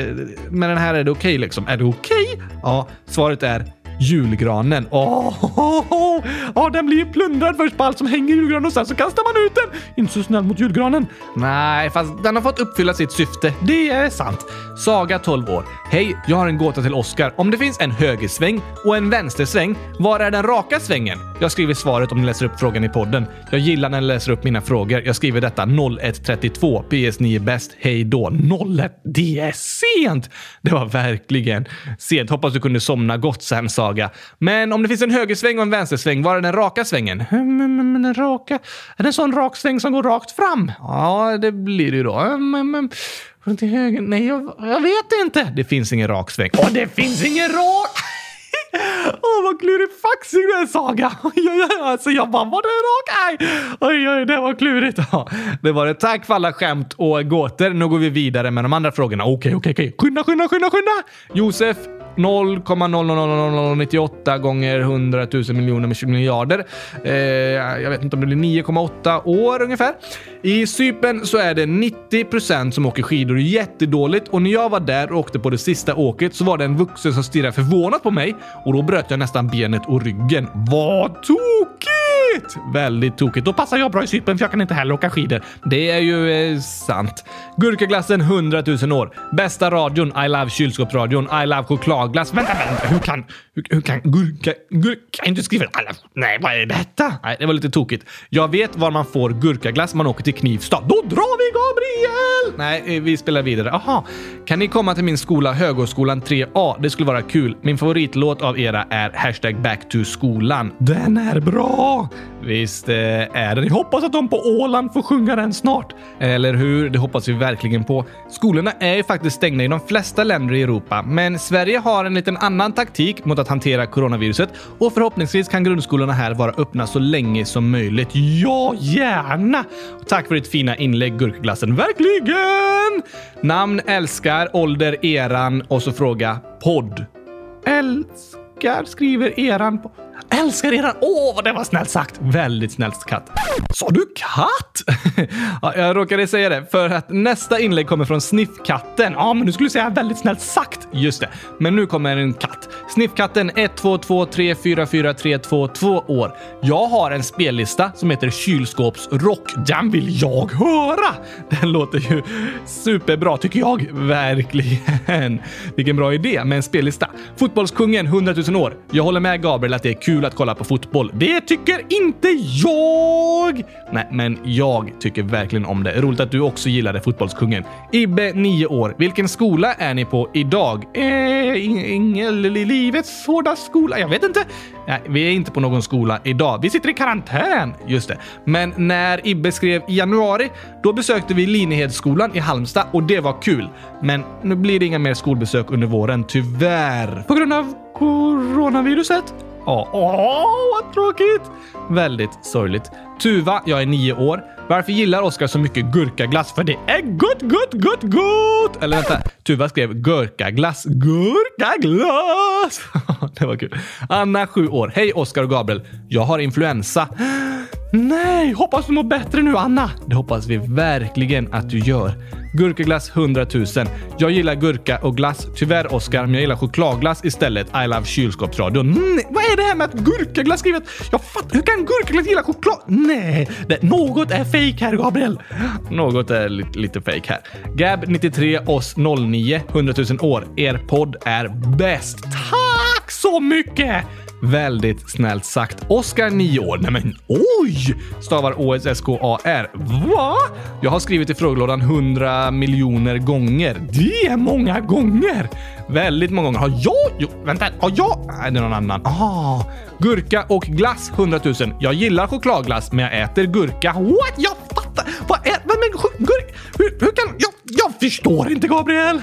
med den här är det okej okay, liksom. Är det okej? Okay? Ja, svaret är julgranen. Åh, oh, oh, oh. Ja, den blir plundrad först på allt som hänger i julgranen och sen så kastar man ut den. Inte så snäll mot julgranen. Nej, fast den har fått uppfylla sitt syfte. Det är sant. Saga, tolv år. Hej, jag har en gåta till Oscar. Om det finns en högersväng och en vänstersväng, var är den raka svängen? Jag skriver svaret om ni läser upp frågan i podden. Jag gillar när ni läser upp mina frågor. Jag skriver detta noll ett trettiotvå. P S nio bäst. Hej då. noll ett. Det är sent. Det var verkligen sent. Hoppas du kunde somna gott sen, Saga. Men om det finns en högersväng och en vänstersväng, var är den raka svängen? Men den raka... Är det en sån rak sväng som går rakt fram? Ja, det blir det ju då. Men... men... Till höger. Nej, jag, jag vet inte. Det finns ingen rak sväng. Åh, det finns ingen rak... Åh, oh, vad klurifaxig det är, Saga. Alltså, jag bara, var det rak? Nej. Oj, oj, det var klurigt. Ja, det var det. Tack för alla skämt och gåtor. Nu går vi vidare med de andra frågorna. Okej, okej, okej. Skynda, skynda, skynda, skynda. Josef, noll komma noll noll noll noll nittioåtta gånger hundratusen miljoner med tjugo miljarder. Eh, jag vet inte om det blir nio komma åtta år ungefär. I Cypern så är det nittio procent som åker skidor jättedåligt. Och när jag var där och åkte på det sista åket så var det en vuxen som stirrade förvånat på mig. Och då bröt jag nästan benet och ryggen. Vad tokigt! Väldigt tokigt. Då passar jag bra i Cypern för jag kan inte heller åka skidor. Det är ju eh, sant. Gurkaglassen, hundratusen år. Bästa radion, I love kylskåpsradion. I love choklad. Glass. Vänta, vänta. Hur kan, hur, hur kan gurka... Gurka... Inte skriva... Nej, vad är detta? Nej, det var lite tokigt. Jag vet var man får gurkaglass. Man åker till Knivsta. Då drar vi, Gabriel! Nej, vi spelar vidare. Aha. Kan ni komma till min skola, Högårdsskolan tre A? Det skulle vara kul. Min favoritlåt av era är hashtag back to skolan. Den är bra! Visst eh, är det. Jag hoppas att de på Åland får sjunga den snart. Eller hur? Det hoppas vi verkligen på. Skolorna är ju faktiskt stängda i de flesta länder i Europa. Men Sverige har en liten annan taktik mot att hantera coronaviruset. Och förhoppningsvis kan grundskolorna här vara öppna så länge som möjligt. Ja, gärna! Och tack för ditt fina inlägg, Gurkglassen. Verkligen! Namn, älskar, ålder, eran. Och så fråga, podd. Älskar, skriver eran på... Älskar eran. Åh, vad det var snällt sagt. Väldigt snällt, katt. Sa du katt? Ja, jag råkade säga det för att nästa inlägg kommer från Sniffkatten. Ja, men du skulle säga väldigt snällt sagt. Just det. Men nu kommer en katt. Sniffkatten ett två två tre fyra fyra tre två två år. Jag har en spellista som heter Kylskåpsrock. Den vill jag höra. Den låter ju superbra tycker jag. Verkligen. Vilken bra idé med en spellista. Fotbollskungen hundratusen år. Jag håller med Gabriel att det är kul att kolla på fotboll. Det tycker inte jag! Nej, men jag tycker verkligen om det. Roligt att du också gillade fotbollskungen. Ibbe, nio år. Vilken skola är ni på idag? Eh, ingen livets hårda skola. Jag vet inte. Nej, vi är inte på någon skola idag. Vi sitter i karantän. Just det. Men när Ibbe skrev i januari, då besökte vi Linnehedsskolan i Halmstad och det var kul. Men nu blir det inga mer skolbesök under våren, tyvärr. På grund av coronaviruset? Ja, oh, oh, vad tråkigt. Väldigt sorgligt. Tuva, jag är nio år. Varför gillar Oskar så mycket gurkaglass? För det är gott, gott, gott, gott. Eller vänta, Tuva skrev gurkaglass. Gurkaglass. Det var kul. Anna, sju år. Hej Oskar och Gabriel. Jag har influensa. Nej, hoppas du mår bättre nu, Anna. Det hoppas vi verkligen att du gör. Gurkaglass hundratusen. Jag gillar gurka och glass. Tyvärr, Oskar, men jag gillar chokladglass istället. I love kylskåpsradion. Nej, vad är det här med att gurkaglass skrivet? Jag fattar, hur kan gurkaglass gilla choklad? Nej, det, något är fake här, Gabriel. Något är lite, lite fake här. Gab, nittiotre, oss, noll nio, hundratusen år. Er podd är bäst. Tack så mycket! Väldigt snällt sagt. Oskar, nio år. Nej men oj! Stavar O S S K A R. Va? Jag har skrivit i frågelådan hundra miljoner gånger. Det är många gånger. Väldigt många gånger. Har jag? Jo, vänta. Har jag? Nej, det är någon annan. Ah. Gurka och glass, hundratusen. Jag gillar chokladglass, men jag äter gurka. What? Jag fattar. Vad är... Men gurka... Hur, hur kan... Jag... Jag förstår inte, Gabriel.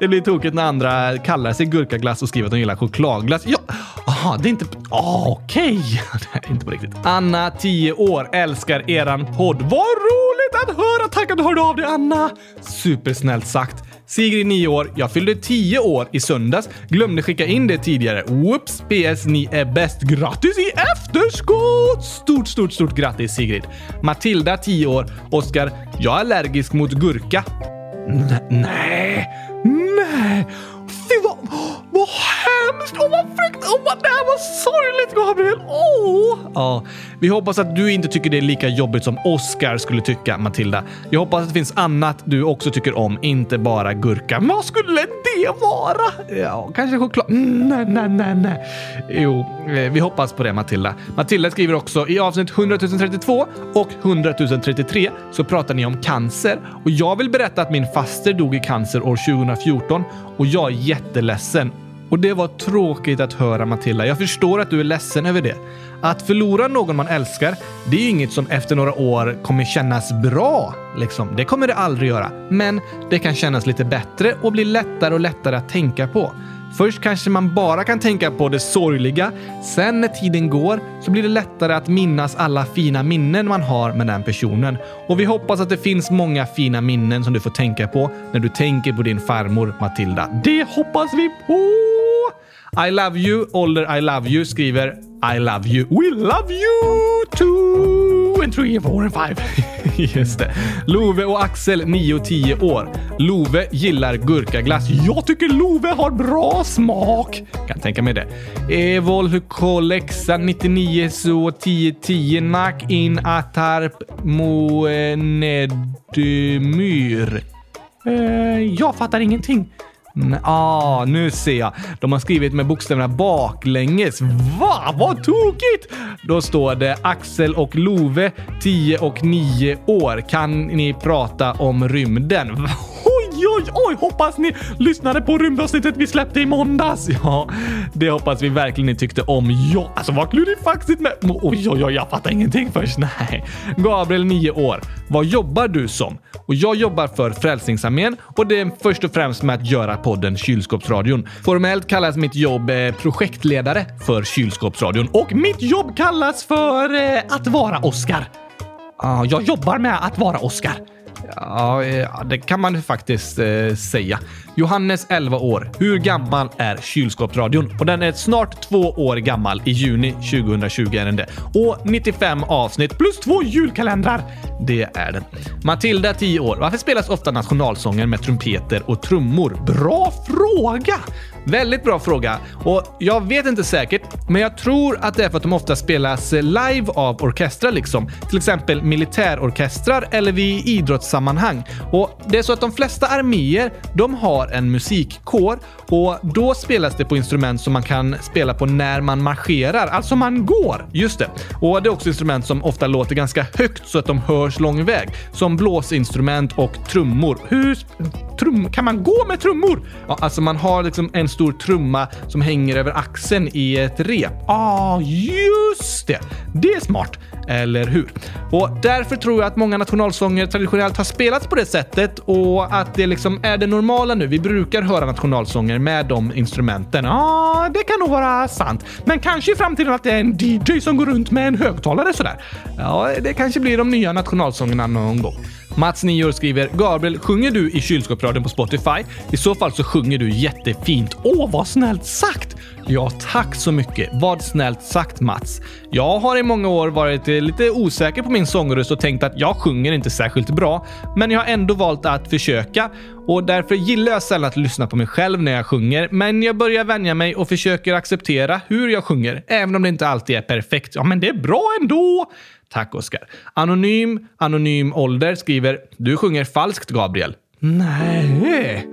Det blir tokigt när andra kallar sig gurkaglass och skriver att de gillar chokladglass. Ja, aha, det är inte... Ah, okej. Okay. Det är inte på riktigt. Anna, tio år, älskar eran podd. Vad roligt att höra. Tack att du hörde av dig, Anna. Supersnällt sagt. Sigrid, nio år. Jag fyllde tio år i söndags. Glömde skicka in det tidigare. Whoops, P S, ni är bäst. Grattis i efterskott! Stort, stort, stort grattis, Sigrid. Matilda, tio år. Oskar, jag är allergisk mot gurka. Nej, nej, nej. Fy, vad, vad hemskt. Åh, oh, vad fräckt. Åh, oh, vad det här var sorgligt, Gabriel. Åh. Oh. Ja, vi hoppas att du inte tycker det är lika jobbigt som Oscar skulle tycka, Matilda. Jag hoppas att det finns annat du också tycker om, inte bara gurka. Men vad skulle det vara? Ja, kanske choklad. Nej, nej, nej, nej. Jo, vi hoppas på det, Matilda. Matilda skriver också, i avsnitt hundra tusen trettiotvå och hundra tusen trettiotre så pratar ni om cancer. Och jag vill berätta att min faster dog i cancer år tjugohundrafjorton och jag är jätteledsen. Och det var tråkigt att höra, Matilda. Jag förstår att du är ledsen över det. Att förlora någon man älskar, det är inget som efter några år kommer kännas bra. Liksom. Det kommer det aldrig göra. Men det kan kännas lite bättre och bli lättare och lättare att tänka på. Först kanske man bara kan tänka på det sorgliga. Sen när tiden går så blir det lättare att minnas alla fina minnen man har med den personen. Och vi hoppas att det finns många fina minnen som du får tänka på när du tänker på din farmor, Matilda. Det hoppas vi på! I love you, ålder I love you, skriver I love you. We love you too! And three, four and five. Just det. Love och Axel, nio och tio år. Love gillar gurkaglass. Jag tycker Love har bra smak. Kan tänka mig det. Evol, Kolexa, nittionio, så tio tio. Nack in Atarp, Moenedymyr. Eh, jag fattar ingenting. Ja, ah, nu ser jag. De har skrivit med bokstäverna baklänges. Va? Vad tokigt! Då står det Axel och Love, tio och nio år. Kan ni prata om rymden? Oj, oj, oj! Hoppas ni lyssnade på rymdavsnittet vi släppte i måndags. Ja, det hoppas vi verkligen ni tyckte om. Ja, alltså vad klurigt faktiskt med... Oj, oj, oj, jag fattar ingenting först. Nej. Gabriel, nio år. Vad jobbar du som? Och jag jobbar för Frälsningsarmén och det är först och främst med att göra podden Kylskåpsradion. Formellt kallas mitt jobb eh, projektledare för Kylskåpsradion och mitt jobb kallas för eh, att vara Oscar. Ah, jag jobbar med att vara Oscar. Ja, det kan man faktiskt eh, säga. Johannes, elva år. Hur gammal är Kylskåpsradion? Och den är snart två år gammal. I juni tjugotjugo är den det. Och nittiofem avsnitt plus två julkalendrar. Det är den. Matilda, tio år. Varför spelas ofta nationalsången med trumpeter och trummor? Bra fråga! Väldigt bra fråga. Och jag vet inte säkert, men jag tror att det är för att de ofta spelas live av orkestrar liksom. Till exempel militärorkestrar eller vid idrottssammanhang. Och det är så att de flesta arméer, de har en musikkår. Och då spelas det på instrument som man kan spela på när man marscherar. Alltså man går, just det. Och det är också instrument som ofta låter ganska högt så att de hörs lång väg. Som blåsinstrument och trummor. Hur... Trum, kan man gå med trummor? Ja, alltså man har liksom en stor trumma som hänger över axeln i ett rep. Ja, ah, just det. Det är smart, eller hur? Och därför tror jag att många nationalsånger traditionellt har spelats på det sättet och att det liksom är det normala nu. Vi brukar höra nationalsånger med de instrumenten. Ja, ah, det kan nog vara sant. Men kanske i framtiden att det är en D J som går runt med en högtalare sådär. Ja, det kanske blir de nya nationalsångerna någon gång. Mats, nio år, skriver: Gabriel, sjunger du i Kylskåpsradion på Spotify? I så fall så sjunger du jättefint. Åh, vad snällt sagt! Ja, tack så mycket. Vad snällt sagt, Mats. Jag har i många år varit lite osäker på min sångröst och tänkt att jag sjunger inte särskilt bra. Men jag har ändå valt att försöka och därför gillar jag sällan att lyssna på mig själv när jag sjunger. Men jag börjar vänja mig och försöker acceptera hur jag sjunger, även om det inte alltid är perfekt. Ja, men det är bra ändå! Tack, Oskar. Anonym, anonym ålder skriver: Du sjunger falskt, Gabriel. Nej.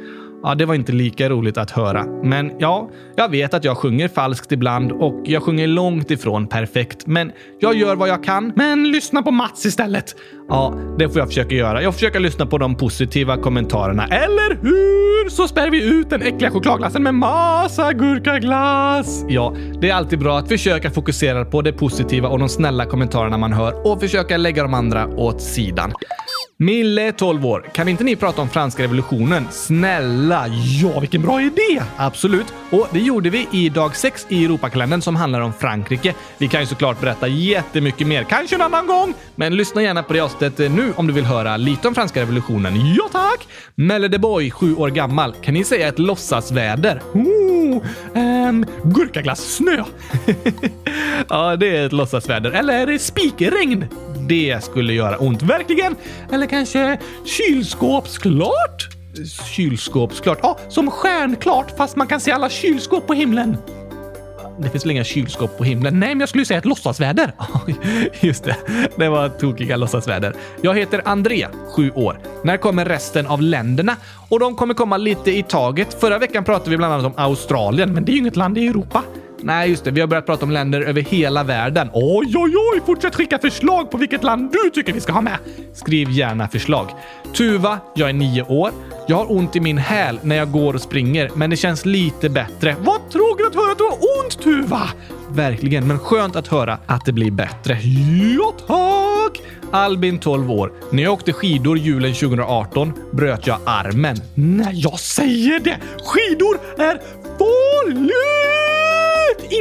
Ja, det var inte lika roligt att höra. Men ja, jag vet att jag sjunger falskt ibland och jag sjunger långt ifrån perfekt. Men jag gör vad jag kan. Men lyssna på Mats istället. Ja, det får jag försöka göra. Jag försöker lyssna på de positiva kommentarerna. Eller hur? Så spär vi ut den äckliga chokladglassen med massa gurkaglass. Ja, det är alltid bra att försöka fokusera på det positiva och de snälla kommentarerna man hör. Och försöka lägga de andra åt sidan. Mille, tolv år. Kan inte ni prata om franska revolutionen? Snälla, ja vilken bra idé! Absolut, och det gjorde vi i dag sex i Europakalendern som handlar om Frankrike. Vi kan ju såklart berätta jättemycket mer, kanske en annan gång. Men lyssna gärna på det avsnittet nu om du vill höra lite om franska revolutionen. Ja tack! Melle de Boy, sju år gammal. Kan ni säga ett låtsasväder? Oh, ehm, gurkaglass snö! Ja, det är ett låtsasväder. Eller är det spikregn? Det skulle göra ont, verkligen. Eller kanske kylskåpsklart? Kylskåpsklart. Ja, ah, som stjärnklart fast man kan se alla kylskåp på himlen. Det finns väl inga kylskåp på himlen? Nej, men jag skulle säga ett låtsasväder. Just det, det var tokiga låtsasväder. Jag heter André, sju år. När kommer resten av länderna? Och de kommer komma lite i taget. Förra veckan pratade vi bland annat om Australien, men det är ju inget land i Europa. Nej, just det. Vi har börjat prata om länder över hela världen. Oj, oj, oj! Fortsätt skicka förslag på vilket land du tycker vi ska ha med. Skriv gärna förslag. Tuva, jag är nio år. Jag har ont i min häl när jag går och springer, men det känns lite bättre. Vad tråkigt att höra att du har ont, Tuva! Verkligen, men skönt att höra att det blir bättre. Ja, tack! Albin, tolv år. När jag åkte skidor julen tjugo arton bröt jag armen. Nej, jag säger det! Skidor är farligt!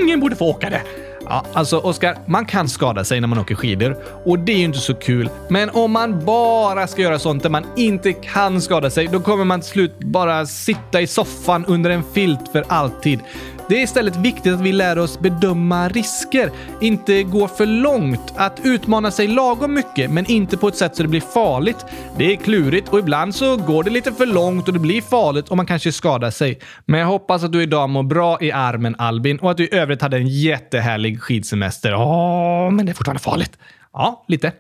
Ingen borde få åka det. Ja, alltså Oskar, man kan skada sig när man åker skidor. Och det är ju inte så kul. Men om man bara ska göra sånt där man inte kan skada sig, då kommer man till slut bara sitta i soffan under en filt för alltid. Det är istället viktigt att vi lär oss bedöma risker. Inte gå för långt. Att utmana sig lagom mycket, men inte på ett sätt så det blir farligt. Det är klurigt och ibland så går det lite för långt och det blir farligt och man kanske skadar sig. Men jag hoppas att du idag mår bra i armen, Albin. Och att du i övrigt hade en jättehärlig skidsemester. Åh, men det är fortfarande farligt. Ja, lite.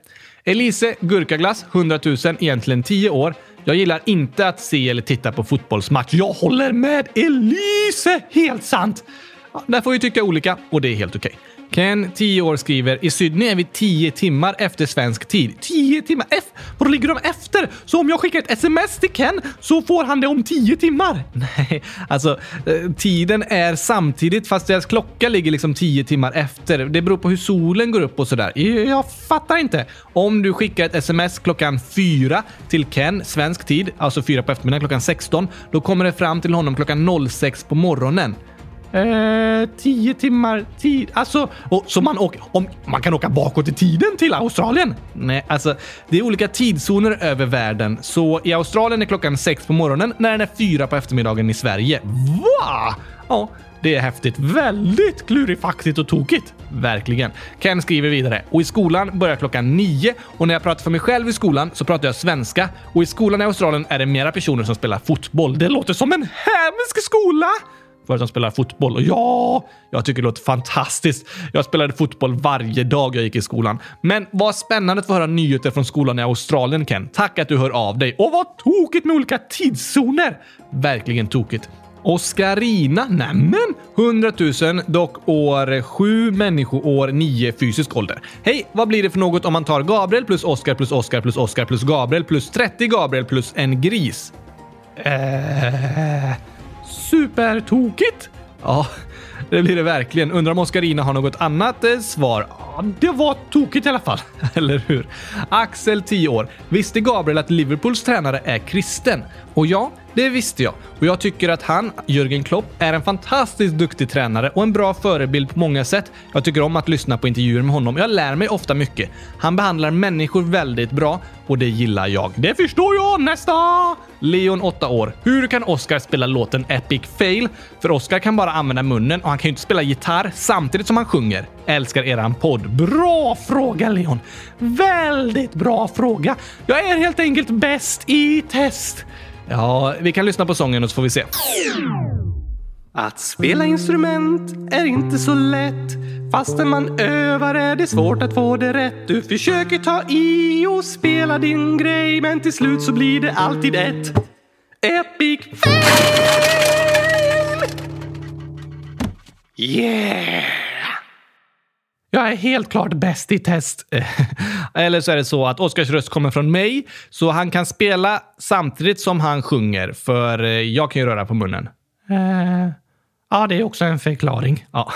Elise, gurkaglass, hundra tusen, egentligen tio år. Jag gillar inte att se eller titta på fotbollsmatch. Jag håller med Elise, helt sant. Ja, där får vi tycka olika och det är helt okej. Ken, tio år, skriver: i Sydney är vi tio timmar efter svensk tid. tio timmar? F? Var ligger de efter? Så om jag skickar ett sms till Ken så får han det om tio timmar? Nej, alltså tiden är samtidigt fast deras klocka ligger liksom tio timmar efter. Det beror på hur solen går upp och sådär. Jag fattar inte. Om du skickar ett sms klockan fyra till Ken, svensk tid, alltså fyra på eftermiddagen klockan sexton, då kommer det fram till honom klockan sex på morgonen. Eh, tio timmar tid. Alltså, och, så man, åker, om, man kan åka bakåt i tiden till Australien. Nej, alltså, det är olika tidszoner över världen. Så i Australien är klockan sex på morgonen när den är fyra på eftermiddagen i Sverige. Va? Ja, det är häftigt. Väldigt klurifaxigt och tokigt. Verkligen. Ken skriver vidare: och i skolan börjar klockan nio. Och när jag pratar för mig själv i skolan så pratar jag svenska. Och i skolan i Australien är det mera personer som spelar fotboll. Det låter som en hemsk skola för att de spelar fotboll. Och ja, jag tycker det låter fantastiskt. Jag spelade fotboll varje dag jag gick i skolan. Men vad spännande att få höra nyheter från skolan i Australien, Ken. Tack att du hör av dig. Och vad tokigt med olika tidszoner. Verkligen tokigt. Oscarina, nämen, hundra tusen, dock år sju, människoår nio, fysisk ålder. Hej, vad blir det för något om man tar Gabriel plus Oscar plus Oscar plus Oscar plus Gabriel plus trettio Gabriel plus en gris? Eh... Äh... Supertokigt? Ja, det blir det verkligen. Undrar om Oscarina har något annat eh, svar. Ja, det var tokigt i alla fall. Eller hur? Axel, tio år. Visste Gabriel att Liverpools tränare är kristen? Och ja, det visste jag. Och jag tycker att han, Jürgen Klopp, är en fantastiskt duktig tränare och en bra förebild på många sätt. Jag tycker om att lyssna på intervjuer med honom. Jag lär mig ofta mycket. Han behandlar människor väldigt bra och det gillar jag. Det förstår jag! Nästa! Leon, åtta år. Hur kan Oscar spela låten Epic Fail? För Oscar kan bara använda munnen och han kan ju inte spela gitarr samtidigt som han sjunger. Älskar eran podd. Bra fråga, Leon. Väldigt bra fråga. Jag är helt enkelt bäst i test. Ja, vi kan lyssna på sången och så får vi se. Att spela instrument är inte så lätt. Fastän man övar är det svårt att få det rätt. Du försöker ta i och spela din grej, men till slut så blir det alltid ett epic fail! Yeah! Jag är helt klart bäst i test. Eller så är det så att Oskars röst kommer från mig. Så han kan spela samtidigt som han sjunger. För jag kan ju röra på munnen. Uh, ja, det är också en förklaring. Ja.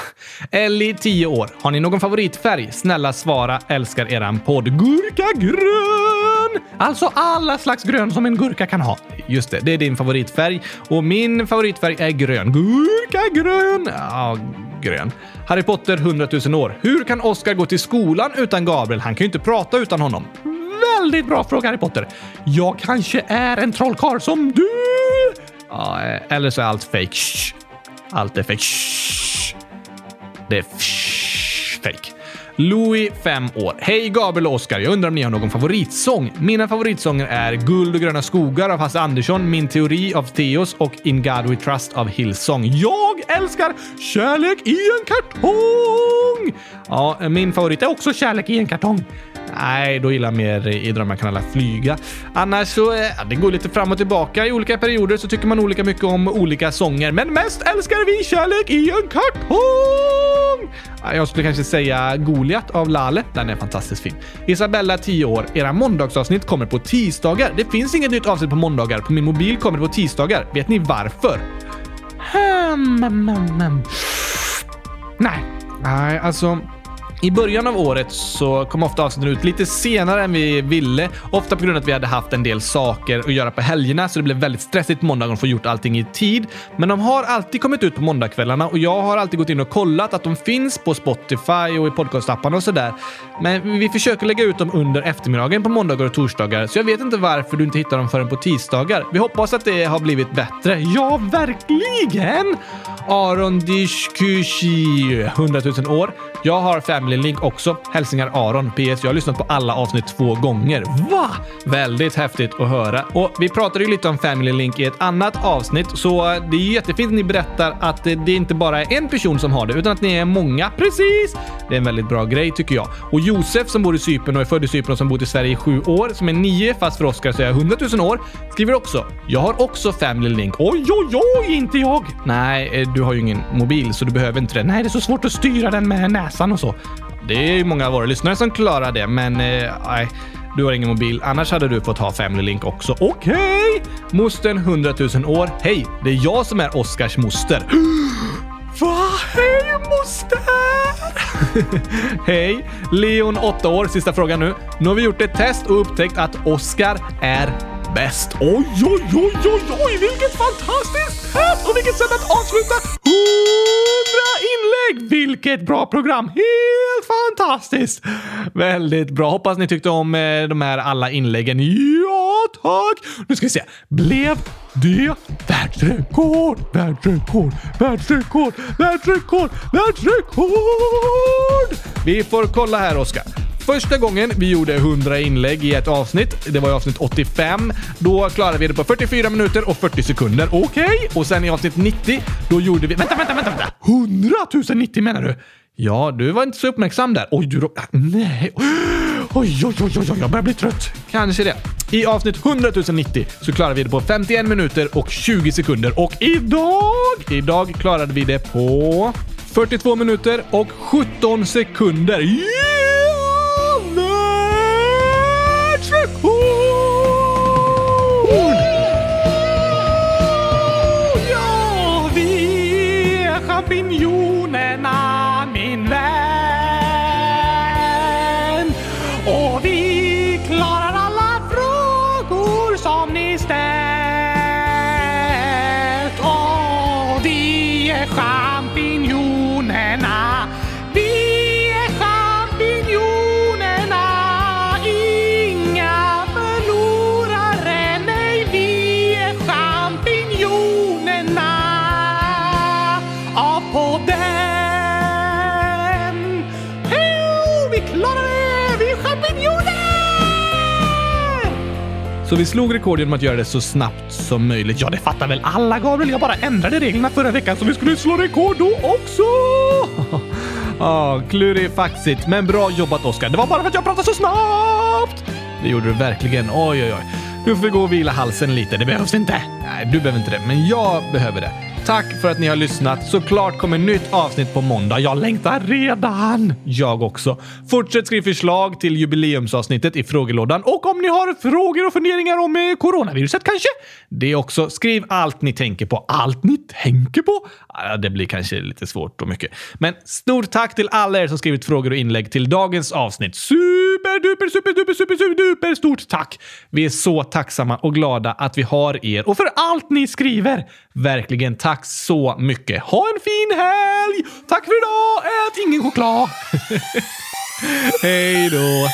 Ellie, tio år. Har ni någon favoritfärg? Snälla svara. Älskar eran podd. Gurkagrön! Alltså alla slags grön som en gurka kan ha. Just det, det är din favoritfärg. Och min favoritfärg är grön. Gurkagrön! Ja, grön. Harry Potter, hundratusen år. Hur kan Oscar gå till skolan utan Gabriel? Han kan ju inte prata utan honom. Väldigt bra fråga, Harry Potter. Jag kanske är en trollkarl som du... Ja, eller så är allt fake. Shh. Allt är fake. Shh. Det är fsh, fake. Louis, fem år. Hej Gabriel och Oscar. Jag undrar om ni har någon favoritsång. Mina favoritsånger är Guld och gröna skogar av Hasse Andersson, Min teori av Theos och In God We Trust av Hillsong. Jag älskar Kärlek i en kartong. Ja, min favorit är också Kärlek i en kartong. Nej, då gillar jag mer i drömmar kan alla flyga. Annars så, eh, det går lite fram och tillbaka. I olika perioder så tycker man olika mycket om olika sånger. Men mest älskar vi Kärlek i en kartong! Jag skulle kanske säga Goliat av Lale. Den är fantastiskt fin. Isabella, tio år. Era måndagsavsnitt kommer på tisdagar. Det finns inget nytt avsnitt på måndagar. På min mobil kommer det på tisdagar. Vet ni varför? Hmm, hmm, hmm. Nej. Nej, alltså... I början av året så kom ofta avsnitten ut lite senare än vi ville. Ofta på grund av att vi hade haft en del saker att göra på helgerna. Så det blev väldigt stressigt på måndagen att få gjort allting i tid. Men de har alltid kommit ut på måndagkvällarna. Och jag har alltid gått in och kollat att de finns på Spotify och i podcastapparna och sådär. Men vi försöker lägga ut dem under eftermiddagen på måndagar och torsdagar. Så jag vet inte varför du inte hittar dem förrän på tisdagar. Vi hoppas att det har blivit bättre. Ja, verkligen! Aron Dishkushi, hundratusen år. Jag har fem link också. Hälsningar Aron. P S. Jag har lyssnat på alla avsnitt två gånger. Va? Väldigt häftigt att höra. Och vi pratade ju lite om Family Link i ett annat avsnitt. Så det är jättefint att ni berättar att det inte bara är en person som har det, utan att ni är många. Precis! Det är en väldigt bra grej tycker jag. Och Josef som bor i Cypern och är född i Cypern och som bor i Sverige i sju år, som är nio fast för Oscar så är jag hundratusen år, skriver också. Jag har också Family Link. Oj, oj, oj! Inte jag! Nej, du har ju ingen mobil så du behöver inte det. Nej, det är så svårt att styra den med näsan och så. Det är ju många av våra lyssnare som klarar det, men nej, eh, du har ingen mobil. Annars hade du fått ha Family Link också. Okej! Okay. Mostern, hundratusen år. Hej, det är jag som är Oscars moster. Va? Hej, moster! Hej, Leon, åtta år. Sista frågan nu. Nu har vi gjort ett test och upptäckt att Oscar är bäst. Oj, oj, oj, oj, oj! Vilket fantastiskt test! Och vilket sätt att avsluta inlägg! Vilket bra program! Helt fantastiskt! Väldigt bra. Hoppas ni tyckte om eh, de här alla inläggen. Ja, tack! Nu ska vi se. Blev det världsrekord? Världsrekord! Världsrekord! Världsrekord! Världsrekord! Vi får kolla här, Oskar. Första gången vi gjorde hundra inlägg i ett avsnitt, det var i avsnitt åttiofem, då klarade vi det på fyrtiofyra minuter och fyrtio sekunder. Okej, okay. Och sen i avsnitt nittio, då gjorde vi... Vänta, vänta, vänta, vänta! hundratusen nittio menar du? Ja, du var inte så uppmärksam där. Oj, du... Nej... Oj, oj, oj, oj, jag börjar bli trött. Kanske det. I avsnitt hundratusen nittio så klarade vi det på femtioen minuter och tjugo sekunder. Och idag... Idag klarade vi det på... fyrtiotvå minuter och sjutton sekunder. Yeah! Champinjonerna, min vän. Och vi klarar alla frågor som ni ställt. Och vi är champinjonerna. Vi är champinjonerna. Inga förlorare. Nej, vi är champinjonerna. Av podden. Hej, vi klarar det! Vi är champinjoner! Så vi slog rekord genom att göra det så snabbt som möjligt. Ja, det fattar väl alla, Gabriel. Jag bara ändrade reglerna förra veckan så vi skulle slå rekord då också. Ja, klurifaxigt. Men bra jobbat, Oskar. Det var bara för att jag pratade så snabbt. Det gjorde du verkligen. Oj, oj, oj. Du får gå och vila halsen lite, det behövs inte. Nej, du behöver inte det, men jag behöver det. Tack för att ni har lyssnat. Såklart kommer nytt avsnitt på måndag. Jag längtar redan. Jag också. Fortsätt skriva förslag till jubileumsavsnittet i frågelådan. Och om ni har frågor och funderingar om coronaviruset kanske. Det också. Skriv allt ni tänker på. Allt ni tänker på? Det blir kanske lite svårt och mycket. Men stort tack till alla er som skrivit frågor och inlägg till dagens avsnitt. Super, duper, super, duper, super, super, duper. Stort tack. Vi är så tacksamma och glada att vi har er. Och för allt ni skriver. Verkligen tack. Tack så mycket. Ha en fin helg. Tack för idag. Ät ingen choklad. Hej då.